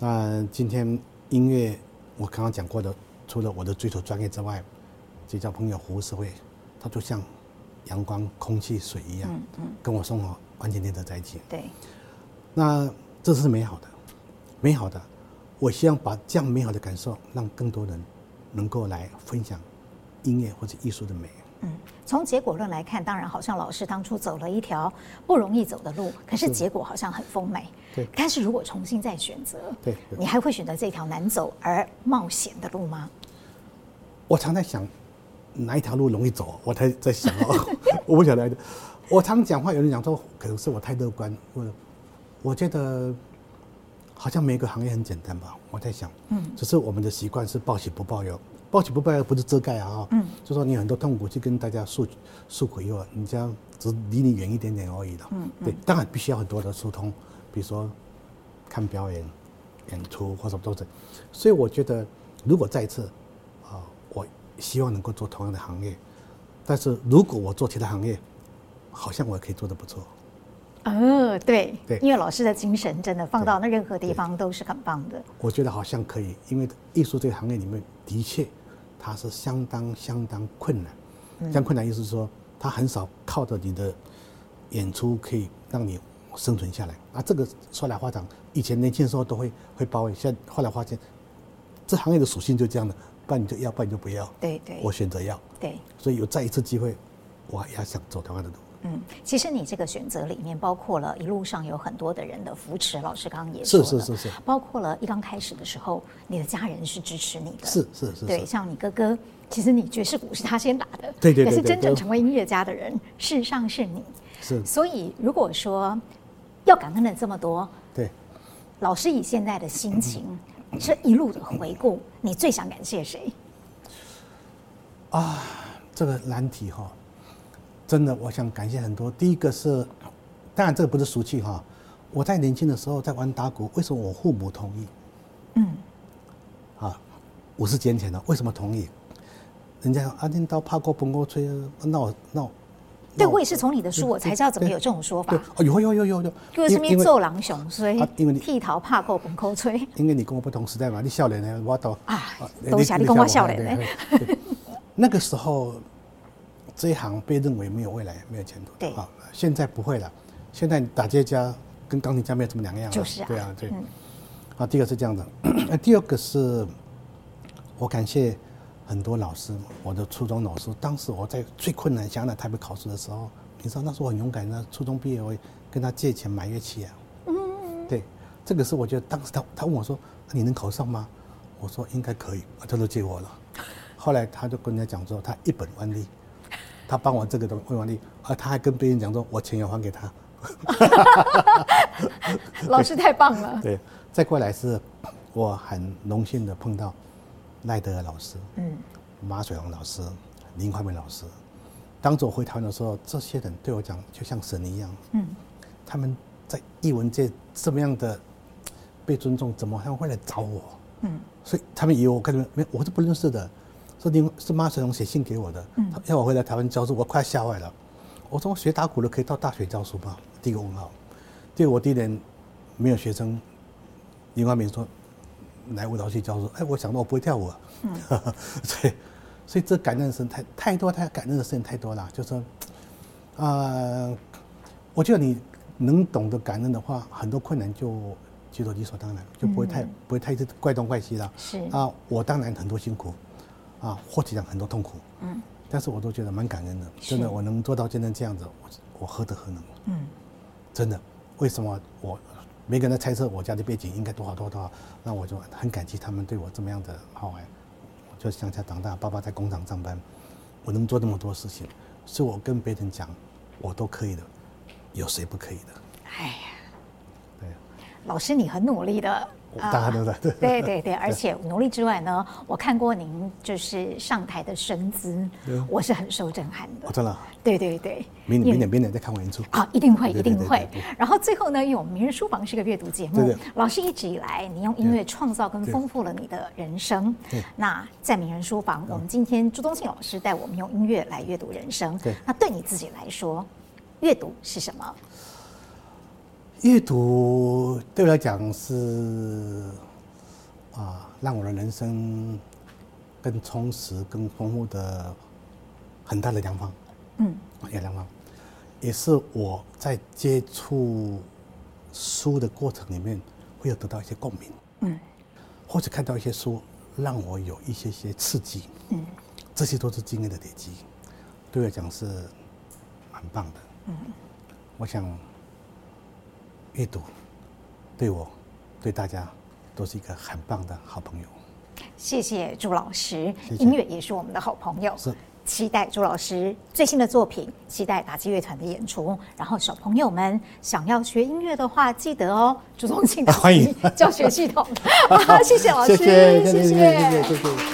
那今天音乐，我刚刚讲过的，除了我的追求专业之外，结交朋友、服务社会，它就像阳光、空气、水一样，嗯嗯、跟我生活完全连得在一起。对，那这是美好的，美好的。我希望把这样美好的感受，让更多人能够来分享音乐或者艺术的美。嗯，从结果论来看，当然好像老师当初走了一条不容易走的路，可是结果好像很丰美。对。但是如果重新再选择，对，你还会选择这条难走而冒险的路吗？我常在想，哪一条路容易走？我才在想哦，我不晓得。我常讲话，有人讲说，可能是我太乐观。我我觉得。好像每个行业很简单吧？我在想，嗯，只是我们的习惯是报喜不报忧，报喜不报忧不是遮盖啊、哦，嗯，就说你很多痛苦去跟大家诉诉苦以后，人家只离你远一点点而已的、嗯，嗯，对，当然必须要很多的疏通，比如说看表演、演出或者都是，所以我觉得如果再一次，啊、呃，我希望能够做同样的行业，但是如果我做其他行业，好像我也可以做得不错。哦，对，对，因为老师的精神真的放到那任何地方都是很棒的。我觉得好像可以，因为艺术这个行业里面的确，它是相当相当困难。嗯、相当困难意思是说，它很少靠着你的演出可以让你生存下来啊。这个说来话长，以前年轻的时候都会会抱怨，现在后来发现，这行业的属性就这样的，不然你就要，不然你就不要。对对，我选择要。对，所以有再一次机会，我也想走同样的路。嗯，其实你这个选择里面包括了一路上有很多的人的扶持，老师刚刚也说了，是是是是，包括了一刚开始的时候，你的家人是支持你的，是是是，对，像你哥哥，其实你爵士鼓是他先打的，对对对，可是真正成为音乐家的人，事实上是你，是，所以如果说要感恩了这么多，对，老师以现在的心情，这一路的回顾，你最想感谢谁？啊，这个难题哈、哦。真的，我想感谢很多。第一个是，当然这个不是俗气哈。我在年轻的时候在玩打鼓，为什么我父母同意？嗯，啊，五十几年前了，为什么同意？人家阿丁刀怕过崩过吹，那我那我，对我也是从你的书我才知道怎么有这种说法。哦，有有有有有，就是面做狼熊，所以因为你剃头怕过崩过吹。因为你跟我不同时代嘛，你少年呢，我到啊，都是你跟我少年呢。那个时候。这一行被认为没有未来，没有前途。对啊，现在不会了。现在打击家跟钢琴家没有什么两样了。就是啊，对啊，对。嗯、啊，第一个是这样的，啊，第二个是，我感谢很多老师，我的初中老师。当时我在最困难、艰难台北考试的时候，你知道那时候我很勇敢，那初中毕业我跟他借钱买乐器啊。嗯。对，这个是我觉得当时他他问我说：“你能考上吗？”我说：“应该可以。”他都借我了。后来他就跟人家讲说，他一本万利。他帮我这个东西，完了，啊，他还跟别人讲说，我钱要还给他。老师太棒了。对，再过来是，我很荣幸的碰到赖德尔老师，嗯，马水龙老师，林怀民老师。当时我回台湾的时候，这些人对我讲就像神一样。嗯，他们在艺文界这么样的被尊重，怎么他们会来找我？嗯，所以他们以为我跟他们没，我是不认识的。是马水龙写信给我的，他要我回来台湾教书，我快吓坏了。我说我学打鼓了，可以到大学教书吗？第一个问号。第二，我第一年没有学生，林怀民说来舞蹈系教书，哎，我想到我不会跳舞啊。嗯、所以，所以这感恩的事情太太多，太感恩的事情太多了。就是，呃，我觉得你能懂得感恩的话，很多困难就觉得理所当然，就不会太、嗯、不会太怪东怪西了。是啊，我当然很多辛苦。啊，或者讲很多痛苦，嗯，但是我都觉得蛮感恩的，真的，我能做到今天这样子，我我何德何能？嗯，真的，为什么我每个人在猜测我家的背景应该多好多多好？那我就很感激他们对我这么样的好哎，我就乡下长大，爸爸在工厂上班，我能做那么多事情，是我跟别人讲，我都可以的，有谁不可以的？哎呀，对，老师你很努力的。大家都在、啊、对对对，而且努力之外呢，我看过您就是上台的身姿，我是很受震撼的。哦、真的、啊？对对对，明年明年明年再看我演出啊，一定会一定会。然后最后呢，因为我们名人书房是个阅读节目，对对对，老师一直以来你用音乐创造跟丰富了你的人生。对对，那在名人书房，我们今天朱宗庆老师带我们用音乐来阅读人生。对，那对你自己来说，阅读是什么？阅读对我来讲是啊，让我的人生更充实、更丰富的很大的良方。嗯，也良方，也是我在接触书的过程里面会有得到一些共鸣。嗯，或者看到一些书，让我有一些些刺激。嗯，这些都是经验的累积，对我来讲是蛮棒的。嗯，我想。阅读对我对大家都是一个很棒的好朋友。谢谢朱老师，谢谢，音乐也是我们的好朋友。是，期待朱老师最新的作品，期待打击乐团的演出。然后小朋友们想要学音乐的话，记得哦，朱宗庆的、啊、欢迎教学系统。谢谢老师，谢谢谢谢谢谢。谢谢谢谢谢谢。